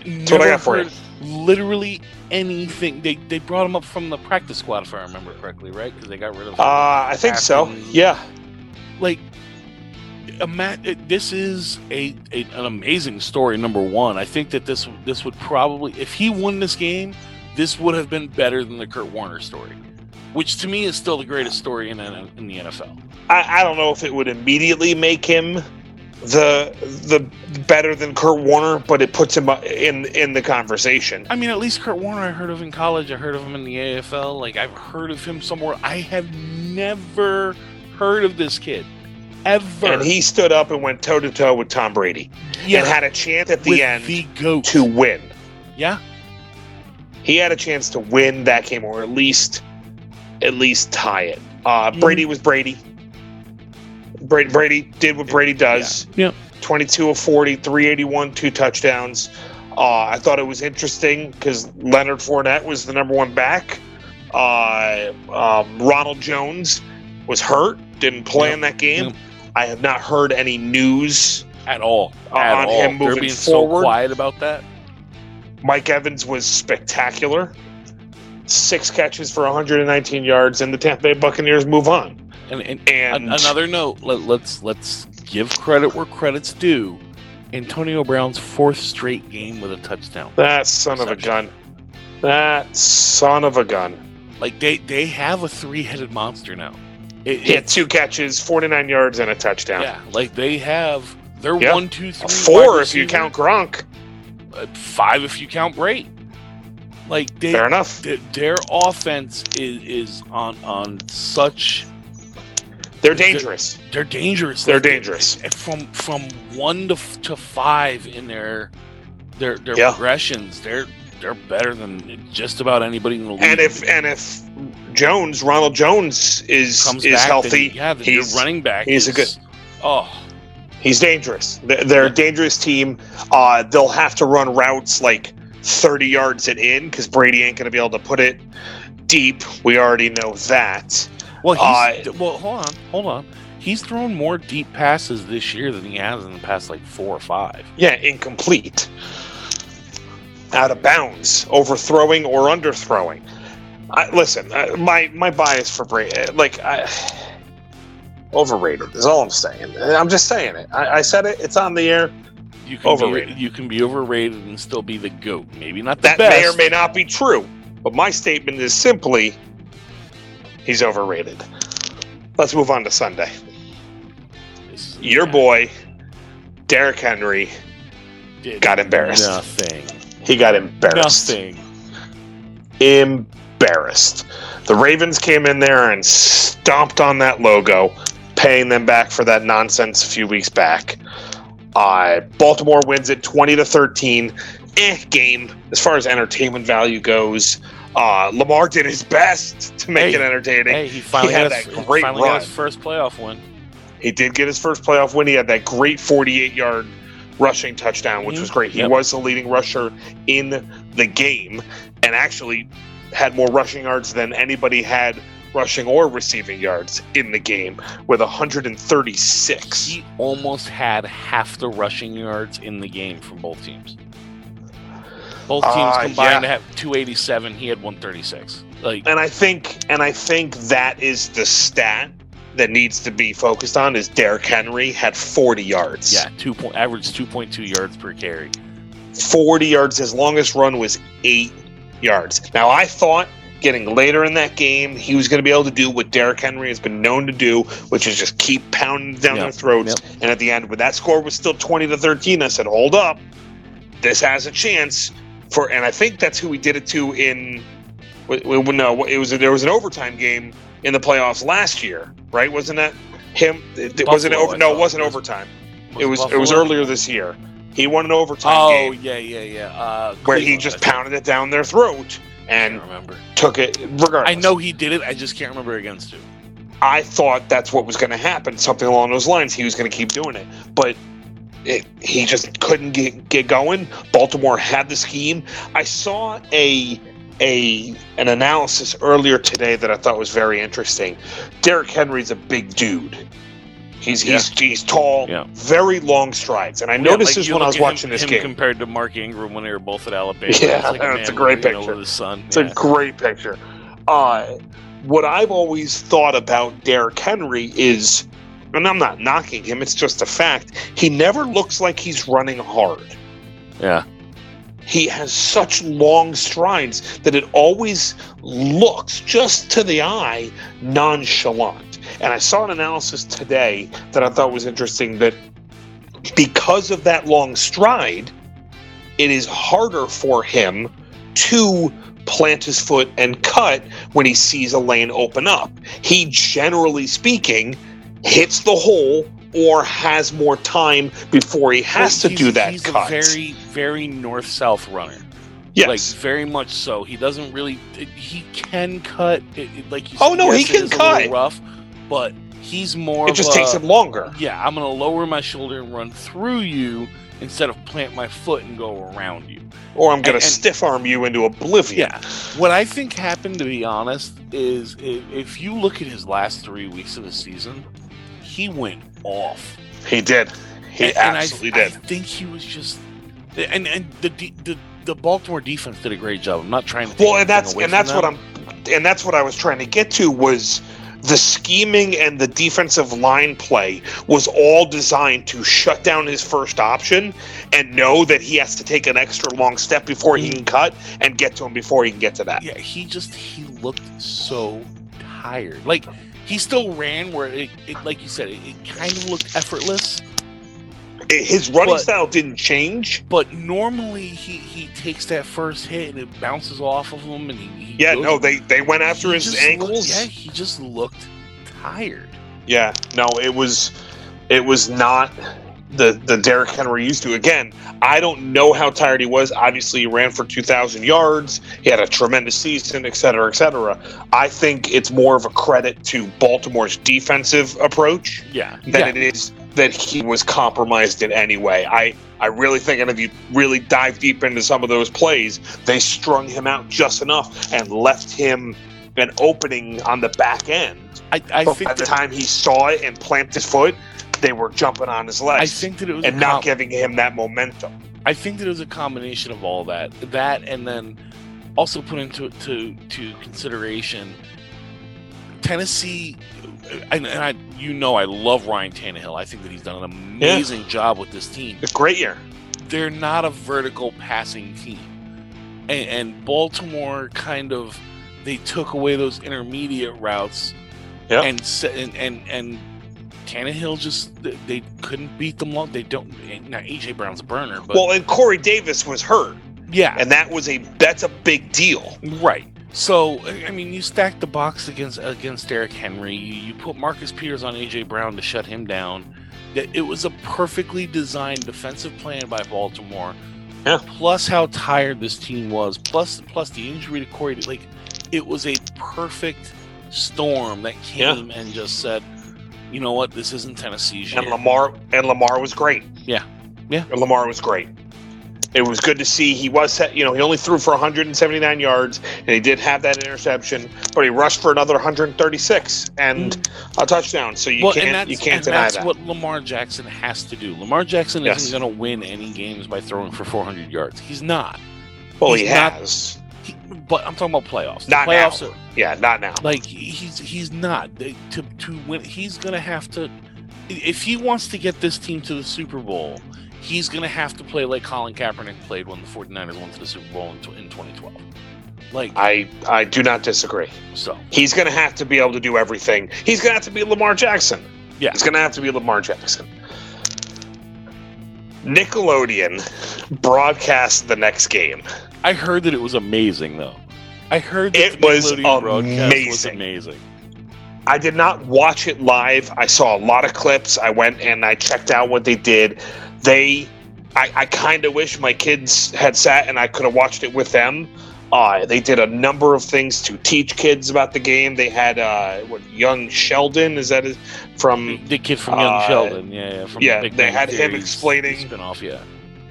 That's what I got for you. Literally anything. They they brought him up from the practice squad, if I remember correctly, right? Because they got rid of him. Uh, I think so. Yeah. Like. This is a, a an amazing story, number one. I think that this this would probably, if he won this game, this would have been better than the Kurt Warner story, which to me is still the greatest story in in the N F L. I, I don't know if it would immediately make him the the better than Kurt Warner, but it puts him in in the conversation. I mean, at least Kurt Warner, I heard of in college. I heard of him in the A F L. Like, I've heard of him somewhere. I have never heard of this kid. Ever. And he stood up and went toe-to-toe with Tom Brady. Yeah. And had a chance at the with end the goat. to win. Yeah. He had a chance to win that game, or at least at least tie it. Uh, mm. Brady was Brady. Brady, Brady did what Brady does. Yeah. Yep. twenty-two of forty, three eighty-one, two touchdowns. Uh, I thought it was interesting because Leonard Fournette was the number one back. Uh, um, Ronald Jones was hurt, didn't play yep. in that game. Yep. I have not heard any news at all uh, at on all. him moving They're being forward. So quiet about that. Mike Evans was spectacular. Six catches for one hundred nineteen yards, and the Tampa Bay Buccaneers move on. And, and, and another note, let, let's let's give credit where credit's due. Antonio Brown's fourth straight game with a touchdown. That son Reception. of a gun. That son of a gun. Like, they, they have a three-headed monster now. It, he had two catches, forty-nine yards, and a touchdown. Yeah, like they have their yep. one, two, three, four if you count Gronk. Five if you count Brady. Like they, fair enough. They, their offense is, is on on such. They're dangerous. They're, they're dangerous. They're like dangerous. They, from from one to to five in their their their yeah. progressions, they're they're better than just about anybody in the league. And if and if Jones, Ronald Jones is Comes is back, healthy. Then, yeah, the he's running back. He's is, a good. Oh. He's dangerous. They're, they're yeah. a dangerous team. Uh, they'll have to run routes like thirty yards and in because Brady ain't going to be able to put it deep. We already know that. Well, he's, uh, well, hold on, hold on. He's thrown more deep passes this year than he has in the past like four or five. Yeah, incomplete, out of bounds, overthrowing or underthrowing. I, listen, I, my my bias for Brady, like, I, overrated is all I'm saying. I'm just saying it. I, I said it. It's on the air. You can overrated. Be, you can be overrated and still be the GOAT. Maybe not the that best. That may or may not be true. But my statement is simply, he's overrated. Let's move on to Sunday. Your boy, Derrick Henry, Did got embarrassed. Nothing. He got embarrassed. Nothing. Embarrassed. The Ravens came in there and stomped on that logo, paying them back for that nonsense a few weeks back. Uh, Baltimore wins it twenty to thirteen. Eh, game. As far as entertainment value goes, Uh, Lamar did his best to make hey, it entertaining. Hey, he finally, he had, had, that his, great he finally had his first playoff win. He did get his first playoff win. He had that great forty-eight-yard rushing touchdown, which was great. He yep. was the leading rusher in the game and actually had more rushing yards than anybody had rushing or receiving yards in the game with one hundred thirty-six. He almost had half the rushing yards in the game from both teams. Both teams uh, combined yeah. to have two eighty-seven. He had one thirty-six. Like, and I think, and I think that is the stat that needs to be focused on. Is Derrick Henry had forty yards? Yeah, two point average, two point two yards per carry. Forty yards. His longest run was eight yards. Now I thought getting later in that game, he was going to be able to do what Derrick Henry has been known to do, which is just keep pounding down yep. their throats. Yep. And at the end, when that score was still twenty to thirteen, I said, "Hold up, this has a chance." For and I think that's who we did it to in. No, it was there was an overtime game in the playoffs last year, right? Wasn't that him? It wasn't over. No, it wasn't overtime. It was it was earlier this year. He won an overtime oh, game. Oh yeah, yeah, yeah. Uh, where he just pounded it down their throat and took it. Regardless, I know he did it. I just can't remember against who. I thought that's what was going to happen. Something along those lines. He was going to keep doing it, but. It, he just couldn't get, get going. Baltimore had the scheme. I saw a a an analysis earlier today that I thought was very interesting. Derrick Henry's a big dude. He's yeah. he's, he's tall, yeah. very long strides. And I yeah, noticed like this when I was him, watching this him game. Compared to Mark Ingram when they were both at Alabama. Yeah, like, that's a great picture. It's yeah. a great picture. Uh, what I've always thought about Derrick Henry is, and I'm not knocking him, it's just a fact, he never looks like he's running hard. Yeah. He has such long strides that it always looks, just to the eye, nonchalant. And I saw an analysis today that I thought was interesting, that because of that long stride, it is harder for him to plant his foot and cut when he sees a lane open up. He, generally speaking, hits the hole or has more time before he has to do that cut. He's a very, very north-south runner. Yes. Like, very much so. He doesn't really... He can cut. It, it, like you said, oh, no, yes, he can cut. It's rough, but he's more It of just a, takes him longer. Yeah, I'm going to lower my shoulder and run through you instead of plant my foot and go around you. Or I'm going to stiff-arm you into oblivion. Yeah. What I think happened, to be honest, is if, if you look at his last three weeks of the season... He went off. He did. He and, absolutely and I, did. I think he was just, and and the the the Baltimore defense did a great job. I'm not trying to. Take well, and that's away and that's them. what I'm, and that's what I was trying to get to was the scheming and the defensive line play was all designed to shut down his first option and know that he has to take an extra long step before he can cut and get to him before he can get to that. Yeah, he just he looked so tired. Like. He still ran where, it, it, like you said, it, it kind of looked effortless. His running but, style didn't change. But normally he, he takes that first hit and it bounces off of him. and he, he Yeah, goes, no, they, they went after his ankles. Looked, yeah, he just looked tired. Yeah, no, it was it was not the, the Derrick Henry used to. Again, I don't know how tired he was. Obviously, he ran for two thousand yards. He had a tremendous season, et cetera, et cetera. I think it's more of a credit to Baltimore's defensive approach yeah. than yeah. it is that he was compromised in any way. I, I really think, and if you really dive deep into some of those plays, they strung him out just enough and left him an opening on the back end. I, I think by the time he saw it and planted his foot, they were jumping on his legs I think that it was and com- not giving him that momentum. I think that it was a combination of all that. That and then also put into to, to consideration Tennessee, and, and I, you know I love Ryan Tannehill. I think that he's done an amazing yeah. job with this team. A great year. They're not a vertical passing team. And, and Baltimore kind of, they took away those intermediate routes yep. and, and, and, and Tannehill just, they couldn't beat them long. They don't, now A J Brown's a burner. But, well, and Corey Davis was hurt. Yeah. And that was a, that's a big deal. Right. So, I mean, you stack the box against against Derrick Henry. You, you put Marcus Peters on A J Brown to shut him down. It was a perfectly designed defensive plan by Baltimore. Yeah. Plus how tired this team was. Plus, plus the injury to Corey. Like, it was a perfect storm that came yeah. and just said, you know what? This isn't Tennessee's year. And Lamar and Lamar was great. Yeah, yeah. And Lamar was great. It was good to see. He was, you know, he only threw for one hundred seventy-nine yards, and he did have that interception, but he rushed for another one hundred thirty-six and mm. a touchdown. So you well, can't you can't deny that's that. That's what Lamar Jackson has to do. Lamar Jackson yes. isn't going to win any games by throwing for four hundred yards. He's not. Well, He's he has. Not, he, but I'm talking about playoffs. The not playoffs now. Are, Yeah, not now. Like he's he's not they, to to win. He's gonna have to, if he wants to get this team to the Super Bowl, he's gonna have to play like Colin Kaepernick played when the 49ers went to the Super Bowl in, in twenty twelve. Like I, I do not disagree. So he's gonna have to be able to do everything. He's gonna have to be Lamar Jackson. Yeah, he's gonna have to be Lamar Jackson. Nickelodeon broadcast the next game. I heard that it was amazing though. I heard that it was amazing. was amazing. I did not watch it live. I saw a lot of clips. I went and I checked out what they did. They, I, I kind of wish my kids had sat and I could have watched it with them. Uh, they did a number of things to teach kids about the game. They had uh, what young Sheldon is that his, from the kid from uh, Young Sheldon? Yeah, yeah. From yeah, the Big they had him explaining spinoff. Yeah,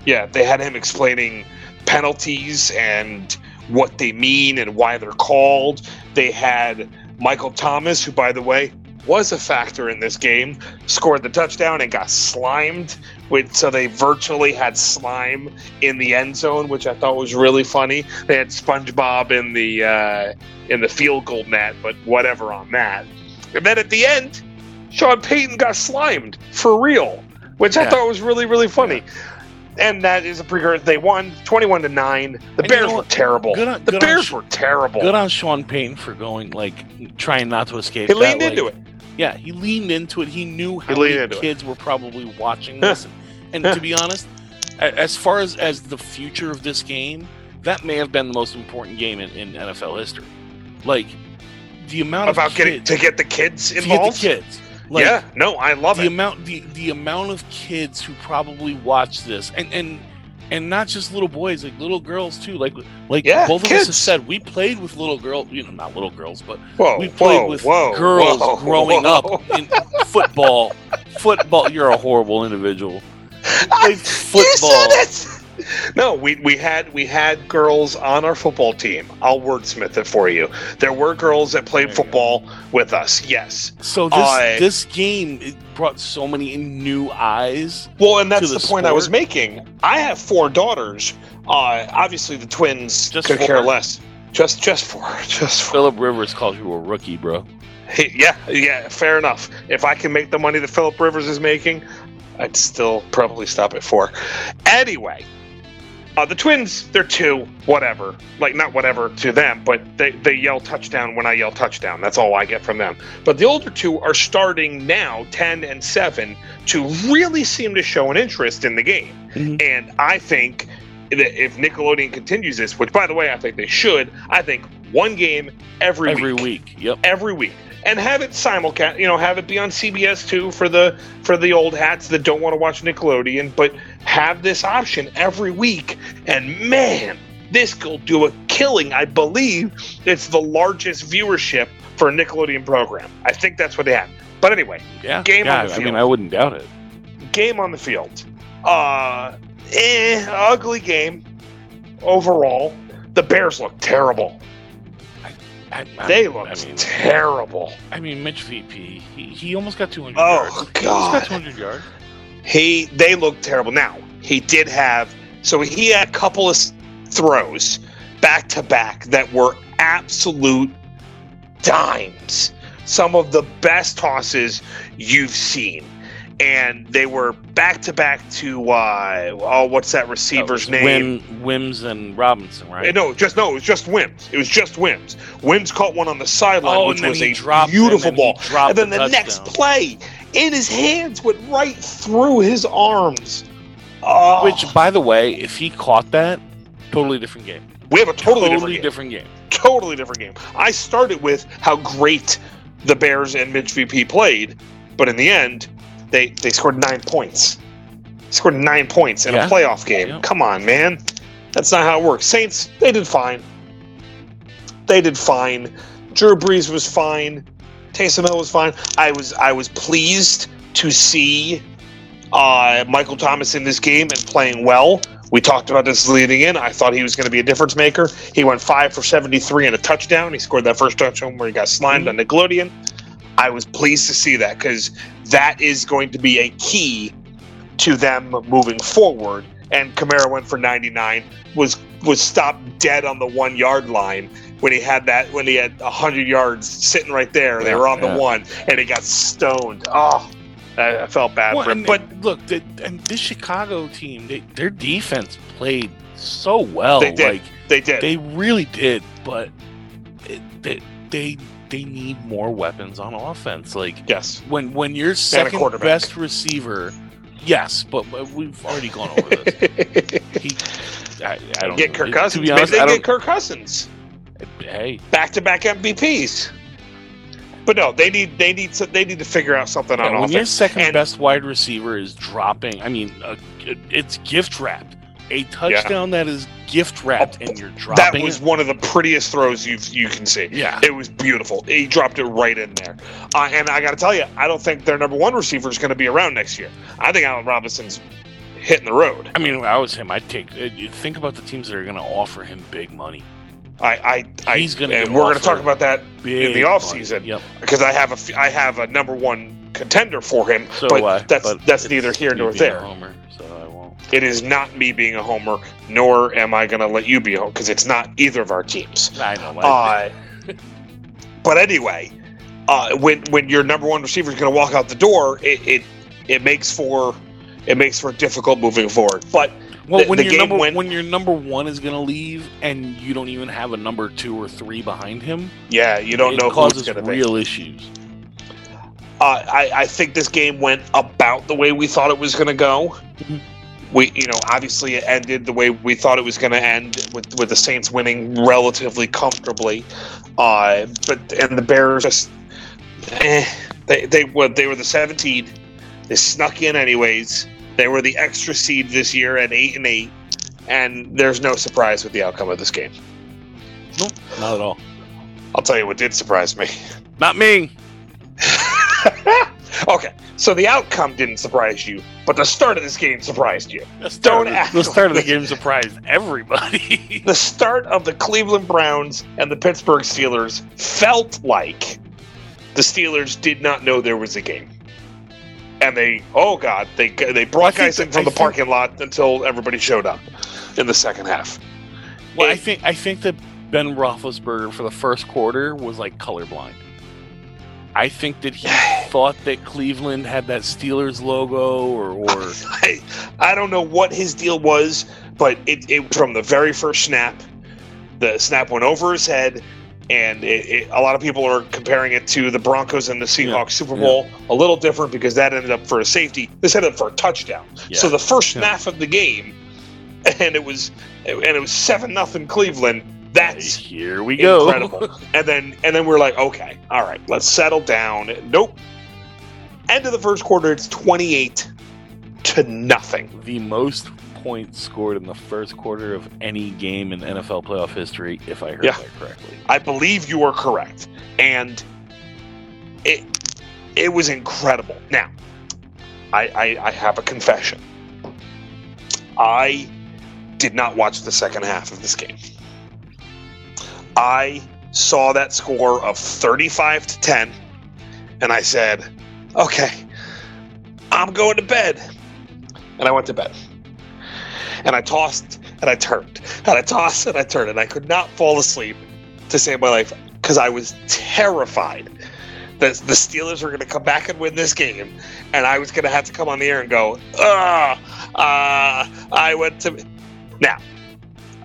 yeah, they had him explaining penalties and what they mean and why they're called. They had Michael Thomas, who, by the way, was a factor in this game, scored the touchdown and got slimed. With, so they virtually had slime in the end zone, which I thought was really funny. They had SpongeBob in the uh, in the field goal net, but whatever on that. And then at the end, Sean Payton got slimed for real, which yeah. I thought was really, really funny. Yeah. and that is a precursor. They won twenty-one to nine. The and Bears you know, were terrible. Good on, the good Bears on, were terrible. Good on Sean Payton for going, like, trying not to escape. He that, leaned like, into it. Yeah, he leaned into it. He knew how he many kids it. were probably watching this. and to be honest, as far as, as the future of this game, that may have been the most important game in, in N F L history. Like, the amount About of kids, getting to get the kids involved? To get the kids. Like, yeah, no, I love the it. Amount, the, the amount of kids who probably watch this, and and and not just little boys, like little girls too. Like like yeah, both kids. of us have said, we played with little girls, you know, not little girls, but whoa, we played whoa, with whoa, girls whoa, growing whoa. up in football. Football, you're a horrible individual. We played football. You said it. No, we we had we had girls on our football team. I'll wordsmith it for you. There were girls that played football go. with us. Yes. So this uh, this game it brought so many new eyes. Well, and that's the, the point I was making. I have four daughters. Uh, obviously, the twins just could four. care less. Just just four. Just four. Philip Rivers calls you a rookie, bro. Hey, yeah, yeah. Fair enough. If I can make the money that Philip Rivers is making, I'd still probably stop at four. Anyway, uh, the twins, they're two, whatever. Like, not whatever to them, but they, they yell touchdown when I yell touchdown. That's all I get from them. But the older two are starting now, ten and seven, to really seem to show an interest in the game. Mm-hmm. And I think that if Nickelodeon continues this, which, by the way, I think they should, I think one game every, every week. Every week, yep. Every week. And have it simulcast, you know, have it be on C B S too for the for the old hats that don't want to watch Nickelodeon, but have this option every week. And man, this will do a killing. I believe it's the largest viewership for a Nickelodeon program. I think that's what they have. But anyway, yeah, game God, on the field. I mean, I wouldn't doubt it. Game on the field. Uh, eh, ugly game overall. The Bears look terrible. I, I, they look I mean, terrible. I mean, Mitch V P, he, he almost got two hundred oh, yards. Oh, God. He almost got two hundred yards. He, they look terrible. Now, he did have, so he had a couple of throws back-to-back that were absolute dimes. Some of the best tosses you've seen. And they were back-to-back to, uh, oh, what's that receiver's no, name? Wim, Wims and Robinson, right? No, just no, it was just Wims. It was just Wims. Wims caught one on the sideline, oh, which was a beautiful ball. And then the, the next play, in his hands, went right through his arms. Oh. Which, by the way, if he caught that, totally different game. We have a totally, totally different, game. different game. Totally different game. I started with how great the Bears and Mitch V P played, but in the end, They they scored nine points. Scored nine points in yeah. a playoff game. Yeah. Come on, man. That's not how it works. Saints, they did fine. They did fine. Drew Brees was fine. Taysom Hill was fine. I was I was pleased to see uh, Michael Thomas in this game and playing well. We talked about this leading in. I thought he was going to be a difference maker. He went five for seventy-three and a touchdown. He scored that first touchdown where he got slimed mm-hmm. on Nickelodeon. I was pleased to see that because that is going to be a key to them moving forward. And Kamara went for ninety-nine, was was stopped dead on the one yard line when he had that when he had one hundred yards sitting right there. Yeah, they were on yeah. the one, and he got stoned. Oh, I, I felt bad well, for him. And, but and look, the, and this Chicago team, they, their defense played so well. They did. Like, they did. They really did. But it, they they. They need more weapons on offense. Like yes, when when your second best receiver, yes, but we've already gone over this. he, I, I don't get know. Kirk Cousins. To be honest, Maybe they I don't, get Kirk Cousins. Hey, back-to-back M V Ps. But no, they need they need to, they need to figure out something yeah, on when offense. When your second and, best wide receiver is dropping, I mean, uh, it's gift wrapped. A touchdown yeah. that is gift wrapped, oh, and you're dropping. That was it. One of the prettiest throws you you can see. Yeah, it was beautiful. He dropped it right in there. Uh, and I got to tell you, I don't think their number one receiver is going to be around next year. I think Allen Robinson's hitting the road. I mean, if I was him, I'd take. Think about the teams that are going to offer him big money. I, I, I He's gonna and we're going to talk about that in the offseason yep. because I have a I have a number one contender for him. So but I, that's but that's neither here nor there. Homer, so I won't. It is not me being a homer, nor am I going to let you be a homer, because it's not either of our teams. I know. I uh, but anyway, uh, when when your number one receiver is going to walk out the door, it, it it makes for it makes for difficult moving forward. But Well, the, when, the your number, when your number one is going to leave and you don't even have a number two or three behind him, yeah, you don't it know who's going to be. It causes real issues. Uh, I, I think this game went about the way we thought it was going to go. Mm-hmm. We, you know, obviously it ended the way we thought it was going to end, with with the Saints winning relatively comfortably. Uh, but and the Bears just eh, they they were they were the seventeen. They snuck in anyways. They were the extra seed this year at eight and eight, and there's no surprise with the outcome of this game. Nope, not at all. I'll tell you what did surprise me. Not me. Okay, so the outcome didn't surprise you, but the start of this game surprised you. Don't act. The start of the game surprised everybody. The start of the Cleveland Browns and the Pittsburgh Steelers felt like the Steelers did not know there was a game. And they, oh God, they they brought guys in from the parking lot until everybody showed up in the second half. Well, I think I think that Ben Roethlisberger for the first quarter was like colorblind. I think that he thought that Cleveland had that Steelers logo, or, or... I, I don't know what his deal was, but it, it from the very first snap, the snap went over his head, and it, it, a lot of people are comparing it to the Broncos and the Seahawks yeah, Super Bowl. Yeah. A little different because that ended up for a safety. This ended up for a touchdown. Yeah. So the first snap yeah. of the game, and it was and it was seven nothing Cleveland. That's here we go. Incredible. and then and then we're like, okay, all right, let's settle down. Nope. End of the first quarter, it's twenty-eight to nothing. The most points scored in the first quarter of any game in N F L playoff history, if I heard yeah. that correctly. I believe you are correct. And it it was incredible. Now, I I, I have a confession. I did not watch the second half of this game. I saw that score of thirty-five to ten, and I said, okay, I'm going to bed. And I went to bed. And I tossed and I turned. And I tossed and I turned. And I could not fall asleep to save my life because I was terrified that the Steelers were going to come back and win this game. And I was going to have to come on the air and go, ah, uh, I went to – now.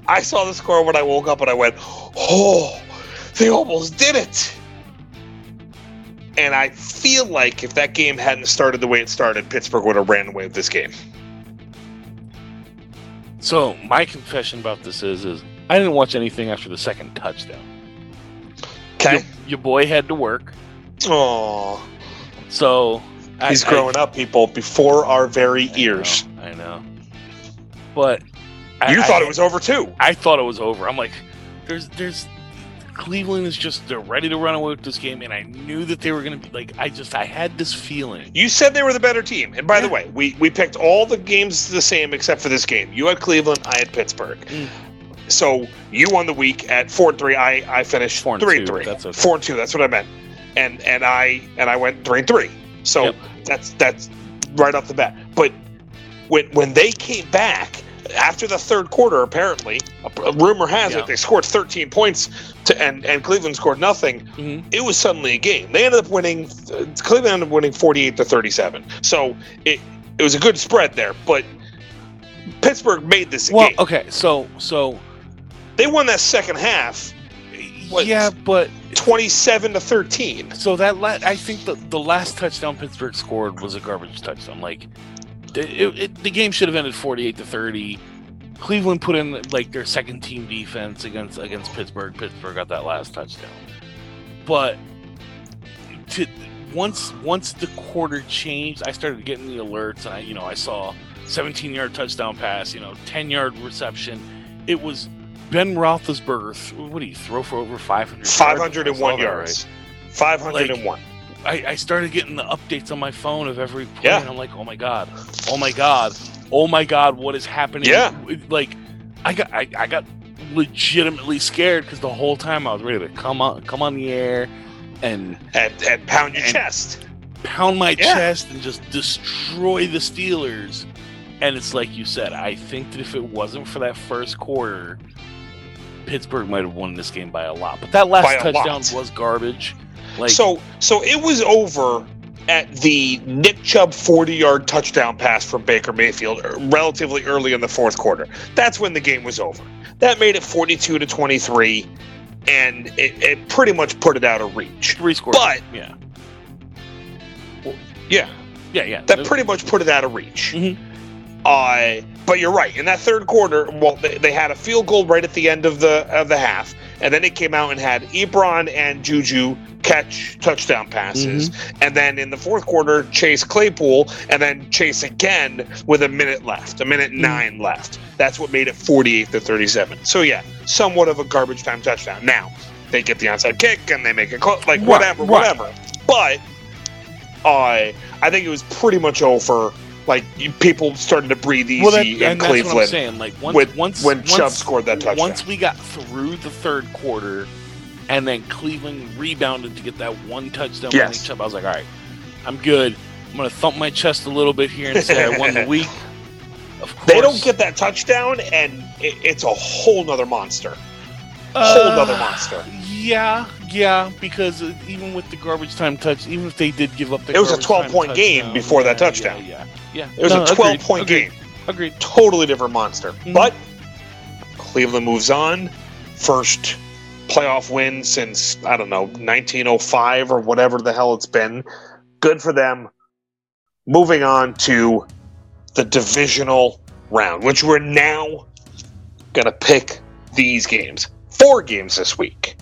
I saw the score when I woke up and I went, oh, they almost did it. And I feel like if that game hadn't started the way it started, Pittsburgh would have ran away with this game. So my confession about this is, is I didn't watch anything after the second touchdown. Okay. Your, your boy had to work. Oh. So. He's I, growing I, up, people, before our very I ears. Know, I know. But. You I, thought it was over too. I thought it was over. I'm like, there's, there's, Cleveland is just, they're ready to run away with this game. And I knew that they were going to be like, I just, I had this feeling. You said they were the better team. And by yeah. the way, we, we picked all the games the same except for this game. You had Cleveland, I had Pittsburgh. Mm. So you won the week at four and three. I, I finished three and three. That's okay. four and two. That's what I meant. And, and I, and I went three and three. So yep. that's, that's right off the bat. But when, when they came back, after the third quarter, apparently, a rumor has yeah. it they scored thirteen points, to, and and Cleveland scored nothing. Mm-hmm. It was suddenly a game. They ended up winning. Uh, Cleveland ended up winning forty-eight to thirty-seven. So it it was a good spread there, but Pittsburgh made this a well, game. Well, okay, so so they won that second half. What, yeah, but twenty-seven to thirteen. So that la- I think the the last touchdown Pittsburgh scored was a garbage touchdown, like. It, it, the game should have ended forty-eight to thirty. Cleveland put in like their second team defense against against Pittsburgh. Pittsburgh got that last touchdown, but to, once once the quarter changed, I started getting the alerts, and I you know I saw seventeen-yard touchdown pass, you know ten-yard reception. It was Ben Roethlisberger. Th- what do you throw for over five hundred? five hundred one yards. Right. five hundred one. Like, I, I started getting the updates on my phone of every play, yeah. and I'm like, oh my god, oh my god, oh my god, what is happening? Yeah. Like, I got I, I got legitimately scared because the whole time I was ready to come on come on the air and and, and pound your and chest, pound my yeah. chest, and just destroy the Steelers. And it's like you said, I think that if it wasn't for that first quarter, Pittsburgh might have won this game by a lot. But that last touchdown lot. was garbage. Like, so so it was over at the Nick Chubb forty-yard touchdown pass from Baker Mayfield relatively early in the fourth quarter. That's when the game was over. That made it forty-two to twenty-three, and it, it pretty much put it out of reach. Three scores. But yeah, well, yeah, yeah, yeah. That pretty much put it out of reach. Mm-hmm. Uh, but you're right. In that third quarter, well, they, they had a field goal right at the end of the of the half, and then they came out and had Ebron and Juju catch touchdown passes. Mm-hmm. And then in the fourth quarter, Chase Claypool, and then Chase again with a minute left, a minute mm-hmm. nine left. That's what made it forty-eight to thirty-seven. So yeah, somewhat of a garbage time touchdown. Now they get the onside kick and they make it close, like right, whatever, right. whatever. But uh, I think it was pretty much over. Like, people started to breathe easy well, that, in and Cleveland. That's what I'm saying. Like once, with, once, when once, Chubb scored that touchdown. Once we got through the third quarter, and then Cleveland rebounded to get that one touchdown. Yes. When Chubb, I was like, all right, I'm good. I'm going to thump my chest a little bit here and say I won the week. Of course. They don't get that touchdown, and it, it's a whole nother monster. Uh, whole nother monster. Yeah, yeah, because even with the garbage time touch, even if they did give up the it was a twelve-point game before yeah, that touchdown. Yeah, yeah. Yeah, it was no, a twelve-point game. Agreed. Totally different monster. Mm-hmm. But Cleveland moves on. First playoff win since, I don't know, nineteen oh five or whatever the hell it's been. Good for them. Moving on to the divisional round, which we're now going to pick these games. Four games this week.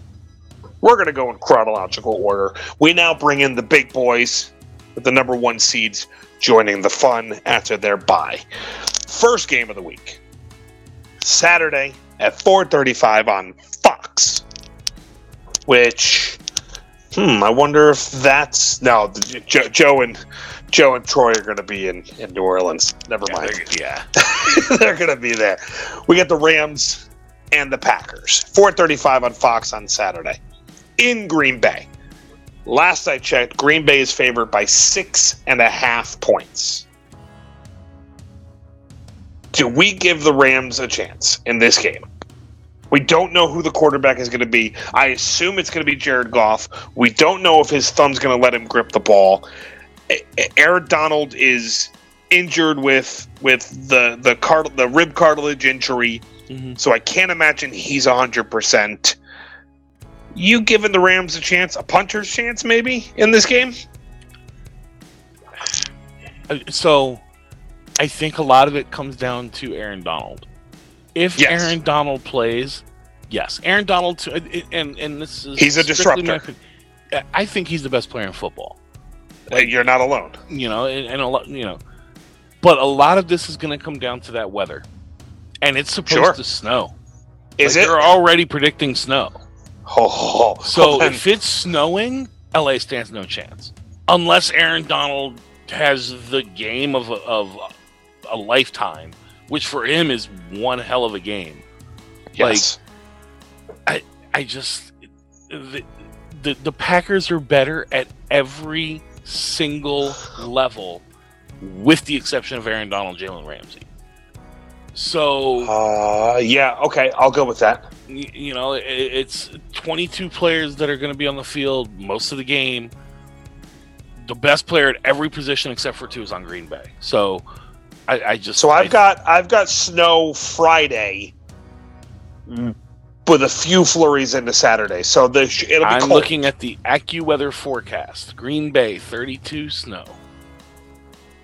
We're going to go in chronological order. We now bring in the big boys with the number one seeds, joining the fun after their bye. First game of the week, Saturday at four thirty-five on Fox. Which, hmm, I wonder if that's no. Joe, Joe and Joe and Troy are going to be in, in New Orleans. Never yeah, mind. They're, yeah, they're going to be there. We got the Rams and the Packers. four thirty-five on Fox on Saturday in Green Bay. Last I checked, Green Bay is favored by six and a half points. Do we give the Rams a chance in this game? We don't know who the quarterback is going to be. I assume it's going to be Jared Goff. We don't know if his thumb's going to let him grip the ball. Aaron Donald is injured with with the the, cart- the rib cartilage injury, mm-hmm. so I can't imagine he's one hundred percent. You giving the Rams a chance, a punter's chance maybe, in this game? So, I think a lot of it comes down to Aaron Donald. If yes. Aaron Donald plays, yes. Aaron Donald, and, and this is... He's a disruptor. My, I think he's the best player in football. Like, you're not alone. You know, and, and a lot, you know, but a lot of this is going to come down to that weather. And it's supposed sure. to snow. Is like, it? They're already predicting snow. Oh, so well, if it's snowing, L A stands no chance. Unless Aaron Donald has the game of a, of a lifetime, which for him is one hell of a game. Yes. Like, I I just the, the the Packers are better at every single level, with the exception of Aaron Donald, Jalen Ramsey. So uh, yeah, okay, I'll go with that. You know, it's twenty-two players that are going to be on the field most of the game. The best player at every position except for two is on Green Bay. So I, I just so I've I, got I've got snow Friday mm. with a few flurries into Saturday. So the it'll be I'm cold. Looking at the AccuWeather forecast. Green Bay thirty-two snow.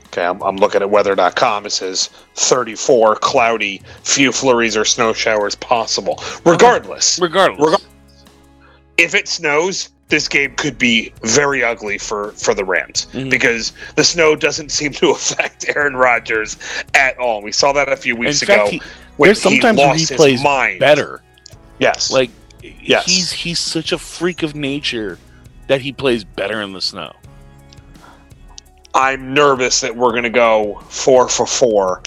Okay, I'm, I'm looking at weather dot com. It says thirty-four, cloudy, few flurries or snow showers possible. Regardless, regardless, regardless, if it snows, this game could be very ugly for, for the Rams mm-hmm. because the snow doesn't seem to affect Aaron Rodgers at all. We saw that a few weeks in fact, ago. He, when there's sometimes he lost he plays his mind. Better. Yes, like yes. he's he's such a freak of nature that he plays better in the snow. I'm nervous that we're going to go four for four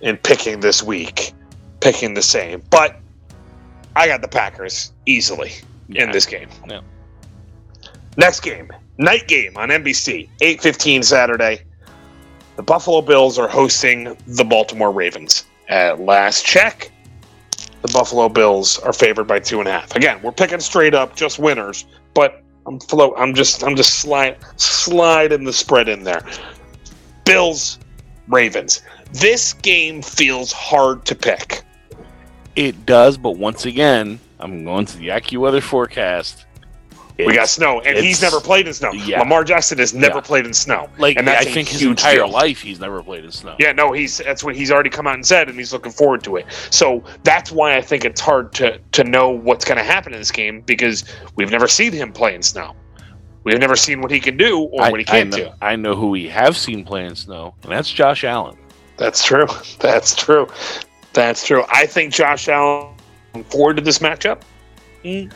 in picking this week, picking the same. But I got the Packers easily yeah. in this game. Yeah. Next game, night game on N B C, eight fifteen Saturday. The Buffalo Bills are hosting the Baltimore Ravens. At last check, the Buffalo Bills are favored by two and a half. Again, we're picking straight up, just winners, but I'm float. I'm just. I'm just slide sliding the spread in there. Bills, Ravens. This game feels hard to pick. It does, but once again, I'm going to the AccuWeather forecast. It's, we got snow, and he's never played in snow. Yeah. Lamar Jackson has never yeah. played in snow. Like, and that's I think his entire deal. life he's never played in snow. Yeah, no, he's that's what he's already come out and said, and he's looking forward to it. So that's why I think it's hard to, to know what's going to happen in this game, because we've never seen him play in snow. We've never seen what he can do or I, what he can't I know, do. I know who we have seen play in snow, and that's Josh Allen. That's true. That's true. That's true. I think Josh Allen looking forward to this matchup. Mm.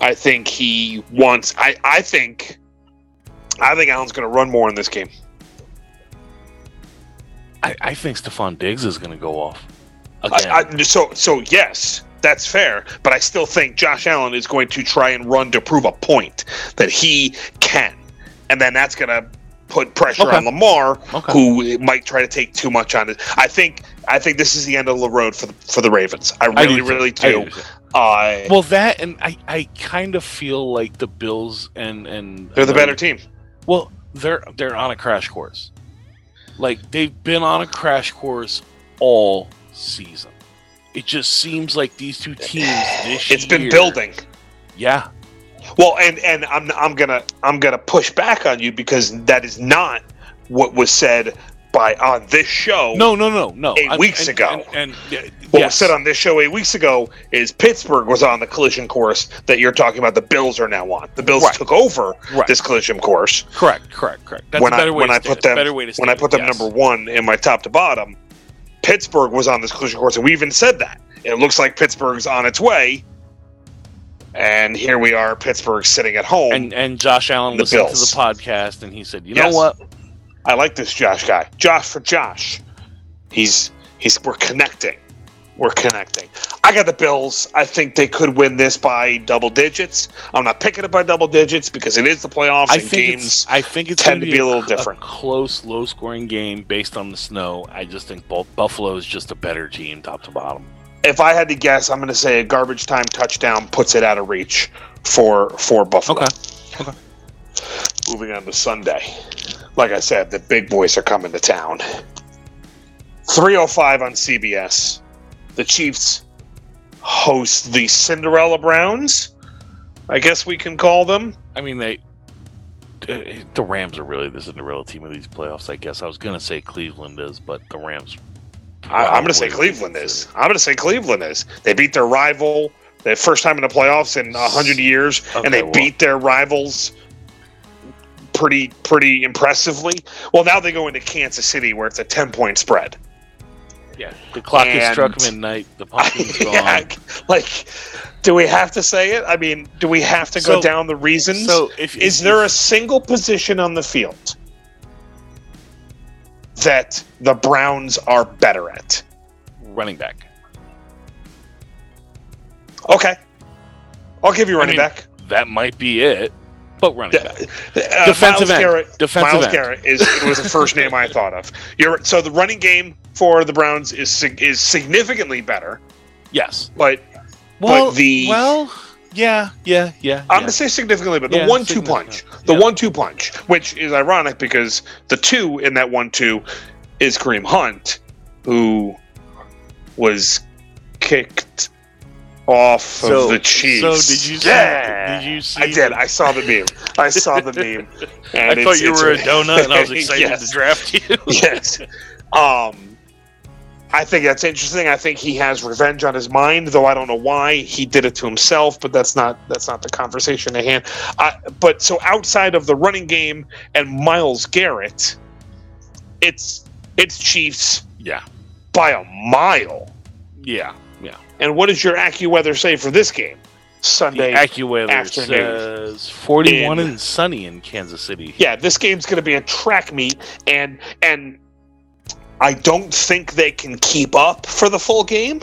I think he wants. I, I think. I think Allen's going to run more in this game. I, I think Stephon Diggs is going to go off. I, I, so so yes, that's fair. But I still think Josh Allen is going to try and run to prove a point that he can, and then that's going to put pressure okay. on Lamar, okay. who might try to take too much on it. I think. I think this is the end of the road for the, for the Ravens. I really, I do really do. I do. Uh, well, that and I, I kind of feel like the Bills and, and they're the uh, better team. Well, they're they're on a crash course. Like, they've been on a crash course all season. It just seems like these two teams this year. It's been building. Yeah. Well, and, and I'm I'm gonna I'm gonna push back on you, because that is not what was said by on this show. No, no, no, no. Eight I'm, weeks and, ago, and, and, and what yes. was said on this show eight weeks ago is Pittsburgh was on the collision course that you're talking about. The Bills are now on. The Bills right. took over right. this collision course. Correct, correct, correct. That's when a better I, way. When to I put them, better way to when I put them yes. number one in my top to bottom, Pittsburgh was on this collision course, and we even said that it looks like Pittsburgh's on its way. And here we are, Pittsburgh sitting at home, and and Josh Allen listened Bills. to the podcast, and he said, "You yes. know what." I like this Josh guy. Josh for Josh. He's he's we're connecting. We're connecting. I got the Bills. I think they could win this by double digits. I'm not picking it by double digits because it is the playoffs I and think games I think it's tend to be, be a, a little different. A close, low-scoring game based on the snow. I just think Buffalo is just a better team top to bottom. If I had to guess, I'm going to say a garbage time touchdown puts it out of reach for for Buffalo. Okay. Okay. Moving on to Sunday. Like I said, the big boys are coming to town. three oh five on C B S. The Chiefs host the Cinderella Browns. I guess we can call them. I mean, they the Rams are really the Cinderella team of these playoffs, I guess. I was going to say Cleveland is, but the Rams... I, I'm going to say Cleveland is. I'm going to say Cleveland is. They beat their rival the first time in the playoffs in one hundred years, okay, and they well. beat their rivals... Pretty, pretty impressively. Well, now they go into Kansas City, where it's a ten-point spread. Yeah, the clock and has struck midnight. The pumpkin's gone. Yeah, like, do we have to say it? I mean, do we have to go so, down the reasons? So, if, is if, there if, a single position on the field that the Browns are better at? Running back. Okay, I'll give you running I mean, back. That might be it. But running back. Uh, defensive Miles end. Garrett, defensive Miles end. Garrett is it was the first name I thought of. You're, so the running game for the Browns is is significantly better. Yes, but well, but the well, yeah, yeah, yeah. I'm yeah. gonna say significantly, but yeah, the one-two punch, the yeah. one-two punch, which is ironic because the two in that one-two is Kareem Hunt, who was kicked off so, of the Chiefs. So did you? See, yeah, did you see? I did. The... I saw the meme. I saw the meme. And I thought you were a donut, and I was excited yes. to draft you. Yes. Um, I think that's interesting. I think he has revenge on his mind, though I don't know why he did it to himself. But that's not that's not the conversation at hand. I, but so outside of the running game and Myles Garrett, it's it's Chiefs. Yeah. By a mile. Yeah. Yeah. And what does your AccuWeather say for this game? Sunday AccuWeather afternoon. Says forty-one in, and sunny in Kansas City. Yeah, this game's going to be a track meet, and and I don't think they can keep up for the full game.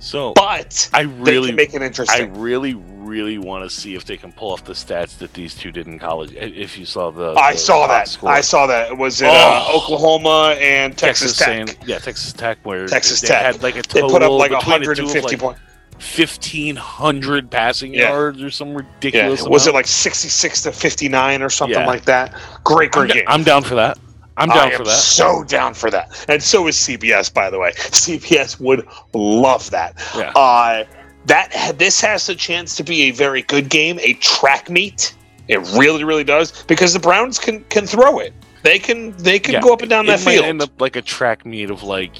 So, but I really they can make it interesting. I really, really want to see if they can pull off the stats that these two did in college. If you saw the, the I saw that. Score. I saw that. It was in oh. uh, Oklahoma and Texas, Texas Tech. And, yeah, Texas Tech. Where Texas they Tech had like a total. They put up like one hundred fifty points. Like, fifteen hundred passing yeah. yards or some ridiculous yeah. amount. Was it like sixty-six to fifty-nine or something yeah. like that? Great, great I'm game. D- I'm down for that. I'm down I for am that. So down for that. And so is C B S, by the way. C B S would love that. Yeah. Uh, that this has the chance to be a very good game, a track meet. It really, really does, because the Browns can, can throw it. They can they can yeah. go up and down it, that it field. It might end up like a track meet of like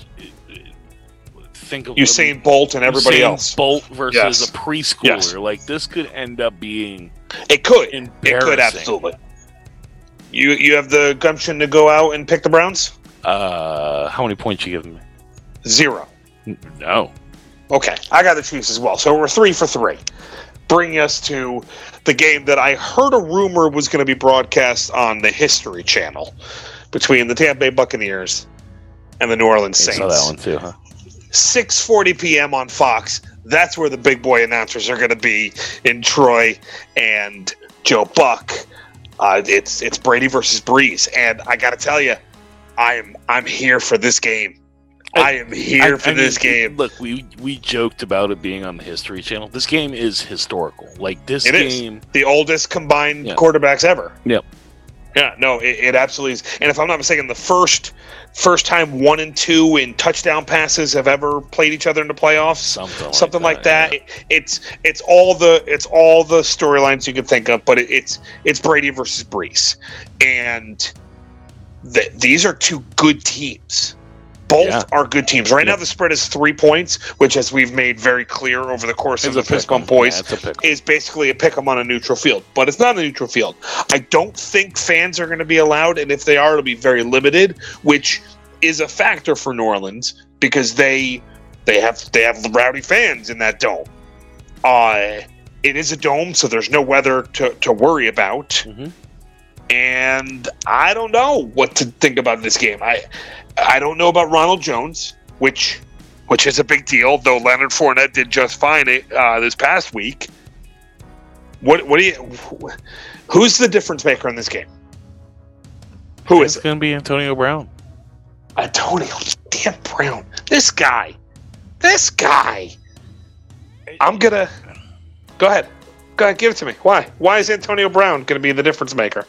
think of Usain like, Bolt and everybody Usain else. Bolt versus yes. a preschooler. Yes. Like this could end up being it could it could absolutely. You you have the gumption to go out and pick the Browns? Uh, how many points you giving me? Zero. No. Okay, I got the Chiefs as well. So we're three for three. Bring us to the game that I heard a rumor was going to be broadcast on the History Channel between the Tampa Bay Buccaneers and the New Orleans Saints. I saw that one too, huh? six forty p.m. on Fox. That's where the big boy announcers are going to be in Troy and Joe Buck. Uh, it's it's Brady versus Brees, and I got to tell you, I'm I'm here for this game. I am here I, for I mean, this game. Look, we we joked about it being on the History Channel. This game is historical. Like this it game, is. The oldest combined yeah. quarterbacks ever. Yep. Yeah, no, it, it absolutely is. And if I'm not mistaken, the first first time one and two in touchdown passes have ever played each other in the playoffs. Something like Something that. Like that. Yeah. It, it's it's all the it's all the storylines you can think of, but it, it's it's Brady versus Brees, and th- these are two good teams. Both yeah. are good teams. Right yeah. now the spread is three points, which, as we've made very clear over the course it's of the Fist Bump Boys, yeah, is basically a pick 'em on a neutral field. But it's not a neutral field. I don't think fans are going to be allowed, and if they are, it'll be very limited, which is a factor for New Orleans because they they have they have rowdy fans in that dome. Uh, it is a dome, so there's no weather to, to worry about. Mm-hmm. And I don't know what to think about this game. I I don't know about Ronald Jones, which which is a big deal, though Leonard Fournette did just fine uh, this past week. What what do you? Who's the difference maker in this game? Who is it? It's going to be Antonio Brown. Antonio damn Brown. This guy. This guy. I'm gonna go ahead. Go ahead, give it to me. Why? Why is Antonio Brown going to be the difference maker?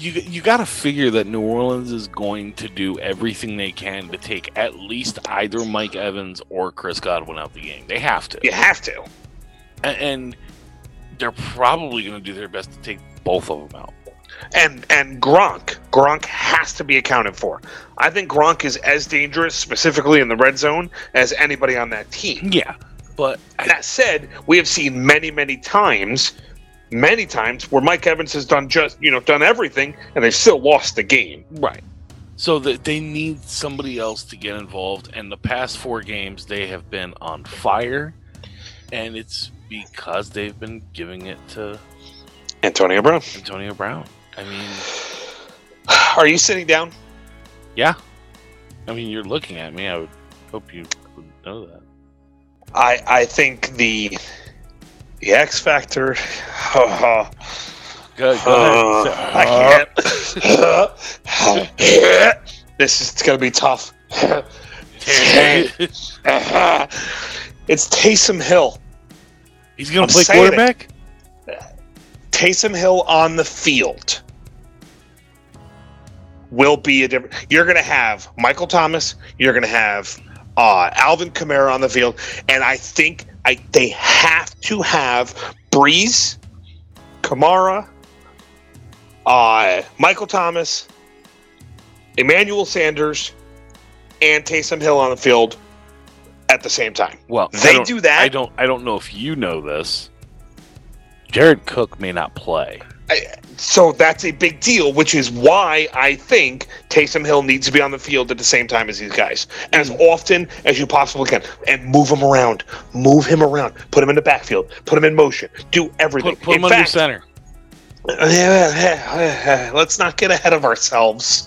You you got to figure that New Orleans is going to do everything they can to take at least either Mike Evans or Chris Godwin out of the game. They have to. You have to. And, and they're probably going to do their best to take both of them out. And and Gronk. Gronk has to be accounted for. I think Gronk is as dangerous, specifically in the red zone, as anybody on that team. Yeah. But I, that said, we have seen many, many times, many times where Mike Evans has done just you know done everything, and they've still lost the game. Right. So the, they need somebody else to get involved. And the past four games, they have been on fire, and it's because they've been giving it to Antonio Brown. Antonio Brown. I mean, are you sitting down? Yeah. I mean, you're looking at me. I would hope you would know that. I, I think the the X Factor. Uh, go, go uh, I can't. This is gonna be tough. It's Taysom Hill. He's gonna I'm play quarterback. It. Taysom Hill on the field will be a different. You're gonna have Michael Thomas. You're gonna have. Uh, Alvin Kamara on the field, and I think I they have to have Breeze, Kamara, uh, Michael Thomas, Emmanuel Sanders, and Taysom Hill on the field at the same time. Well, they do that. I don't. I don't know if you know this. Jared Cook may not play. I, so that's a big deal, which is why I think Taysom Hill needs to be on the field at the same time as these guys, as often as you possibly can, and move him around, move him around, put him in the backfield, put him in motion, do everything. Put, put him under center. Let's not get ahead of ourselves.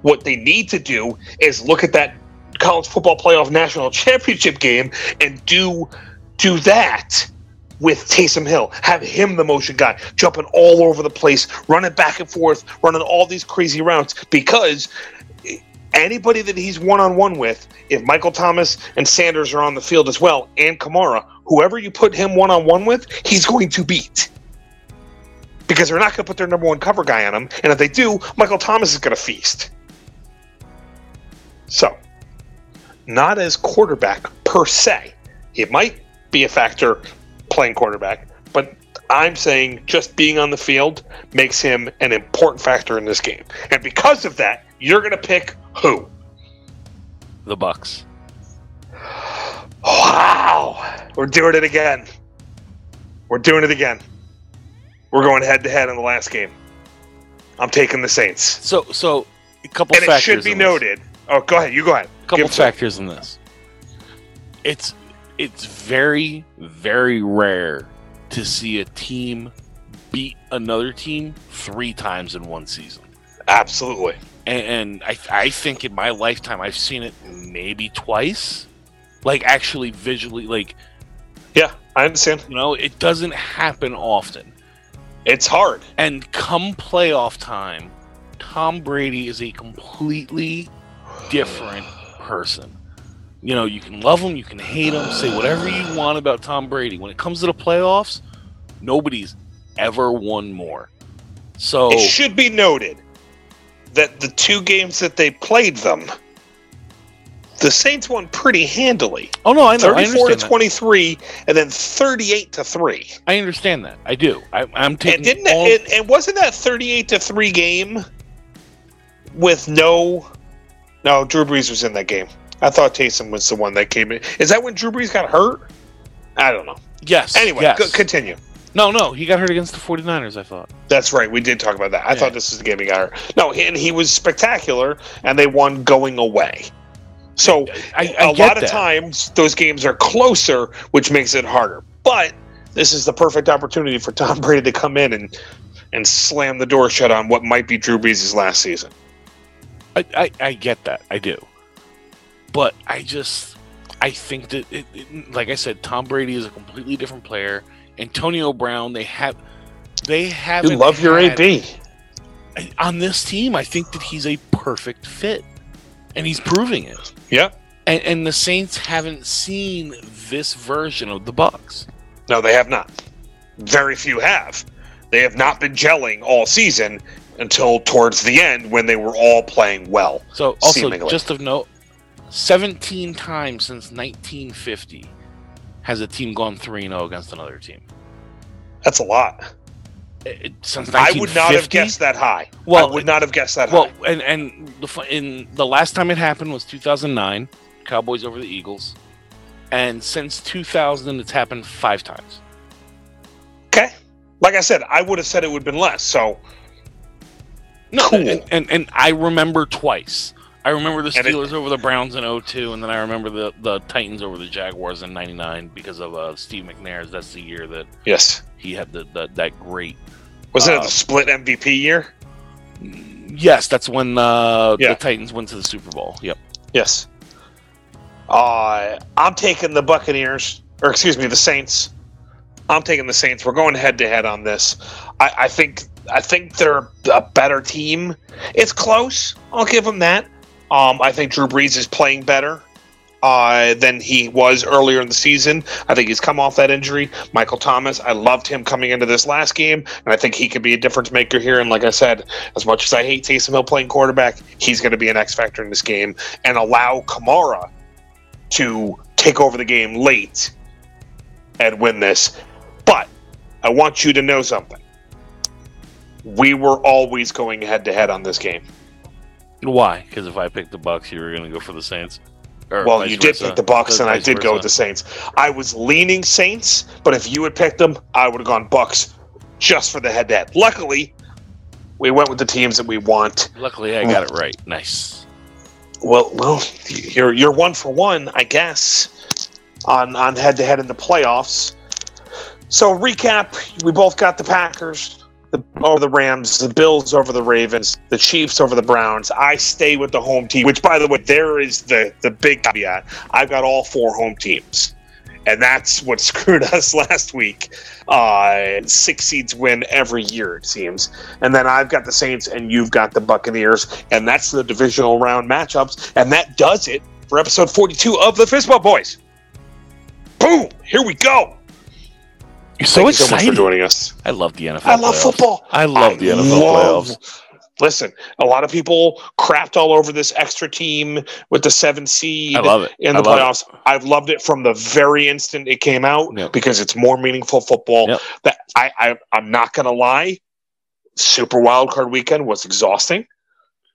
What they need to do is look at that college football playoff national championship game and do do that. With Taysom Hill, have him the motion guy, jumping all over the place, running back and forth, running all these crazy routes, because anybody that he's one-on-one with, if Michael Thomas and Sanders are on the field as well, and Kamara, whoever you put him one-on-one with, he's going to beat. Because they're not going to put their number one cover guy on him. And if they do, Michael Thomas is going to feast. So, not as quarterback per se. It might be a factor playing quarterback, but I'm saying just being on the field makes him an important factor in this game. And because of that, you're going to pick who? The Bucks. Wow. We're doing it again. We're doing it again. We're going head-to-head in the last game. I'm taking the Saints. So, so a couple and factors. And it should be noted. This. Oh, go ahead. You go ahead. A couple Give factors in this. It's it's very, very rare to see a team beat another team three times in one season. Absolutely. And, and I, I think in my lifetime I've seen it maybe twice. Like, actually visually. Like, yeah, I understand. You know, it doesn't happen often. It's hard. And come playoff time, Tom Brady is a completely different person. You know, you can love him, you can hate him, say whatever you want about Tom Brady. When it comes to the playoffs, nobody's ever won more. So it should be noted that the two games that they played them, the Saints won pretty handily. Oh no, I know. Thirty-four I to twenty-three, that. And then thirty-eight to three. I understand that. I do. I, I'm taking. And didn't all... it, and, and wasn't that thirty-eight to three game with no? No, Drew Brees was in that game. I thought Taysom was the one that came in. Is that when Drew Brees got hurt? I don't know. Yes. Anyway, yes. Go, continue. No, no, he got hurt against the 49ers, I thought. That's right. We did talk about that. I yeah. thought this was the game he got hurt. No, and he was spectacular, and they won going away. So I, I, I a lot of that. times those games are closer, which makes it harder. But this is the perfect opportunity for Tom Brady to come in and and slam the door shut on what might be Drew Brees' last season. I, I, I get that. I do. But I just I think that, it, it, like I said, Tom Brady is a completely different player. Antonio Brown, they have they haven't. You love your A B on this team. I think that he's a perfect fit. And he's proving it. Yeah. And, and the Saints haven't seen this version of the Bucks. No, they have not. Very few have. They have not been gelling all season until towards the end when they were all playing well. So, also, seemingly. Just of note, seventeen times since nineteen fifty has a team gone three and oh against another team. That's a lot. It, since I would not have guessed that high. Well, I would not have guessed that well, high. Well, and and the in the last time it happened was two thousand nine, Cowboys over the Eagles, and since two thousand, it's happened five times. Okay, like I said, I would have said it would have been less. So, no, cool. and, and and I remember twice. I remember the Steelers it, over the Browns in oh two, and then I remember the, the Titans over the Jaguars in ninety-nine because of uh, Steve McNair's. That's the year that yes he had the, the that great. Wasn't uh, it the split M V P year? Yes, that's when uh, yeah. the Titans went to the Super Bowl. Yep. Yes. Uh, I'm taking the Buccaneers, or excuse me, the Saints. I'm taking the Saints. We're going head-to-head on this. I, I think I think they're a better team. It's close. I'll give them that. Um, I think Drew Brees is playing better uh, than he was earlier in the season. I think he's come off that injury. Michael Thomas, I loved him coming into this last game, and I think he could be a difference maker here. And like I said, as much as I hate Taysom Hill playing quarterback, he's going to be an X factor in this game and allow Kamara to take over the game late and win this. But I want you to know something. We were always going head-to-head on this game. Why? Because if I picked the Bucks, you were going to go for the Saints. Or well, you did pick the Bucks, and I did go with the Saints. I was leaning Saints, but if you had picked them, I would have gone Bucks just for the head-to-head. Luckily, we went with the teams that we want. Luckily, I got it right. Nice. Well, well, you're you're one for one, I guess, on on head-to-head in the playoffs. So recap: we both got the Packers. The, over the Rams, the Bills over the Ravens, the Chiefs over the Browns. I stay with the home team, which, by the way, there is the, the big caveat. I've got all four home teams, and that's what screwed us last week. Uh, six seeds win every year, it seems. And then I've got the Saints, and you've got the Buccaneers, and that's the divisional round matchups, and that does it for episode forty-two of the Fistball Boys. Boom! Here we go. You're so Thank excited. You so much for joining us. I love the N F L. I love playoffs. Football. I love I the N F L love, playoffs. Listen, a lot of people crapped all over this extra team with the seven seed I love it. in the playoffs. It. I've loved it from the very instant it came out yep. because it's more meaningful football. Yep. That I, I, I'm not going to lie. Super Wild Card Weekend was exhausting.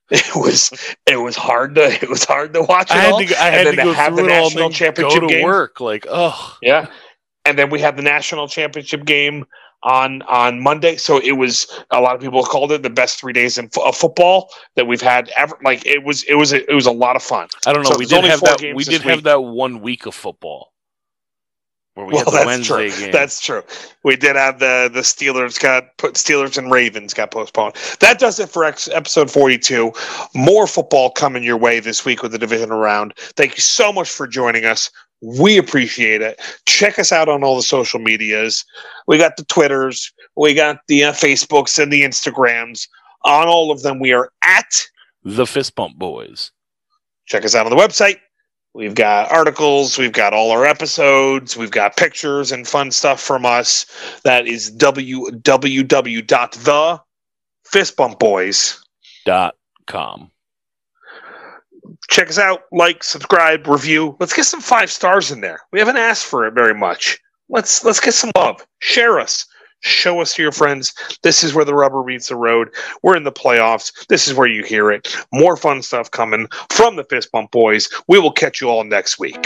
It was it was hard to it was hard to watch. It I had all. to I had to, to go have through the it all national and championship go to game. work. Like oh yeah, and then we had the national championship game on on Monday. So it was a lot of people called it the best three days in of football that we've had ever. Like it was it was a, it was a lot of fun. I don't know. So we did have that. We did have week. that one week of football. Where we well, had the that's Wednesday true. Game. That's true. We did have the the Steelers got put. Steelers and Ravens got postponed. That does it for ex- episode forty-two. More football coming your way this week with the divisional round. Thank you so much for joining us. We appreciate it. Check us out on all the social medias. We got the Twitters. We got the uh, Facebooks and the Instagrams. On all of them, we are at the Fist Pump Boys. Check us out on the website. We've got articles, we've got all our episodes, we've got pictures and fun stuff from us. That is w w w dot the fist bump boys dot com. Check us out, like, subscribe, review. Let's get some five stars in there. We haven't asked for it very much. Let's let's get some love. Share us. Show us to your friends. This is where the rubber meets the road. We're in the playoffs. This is where you hear it. More fun stuff coming from the Fist Bump Boys. We will catch you all next week.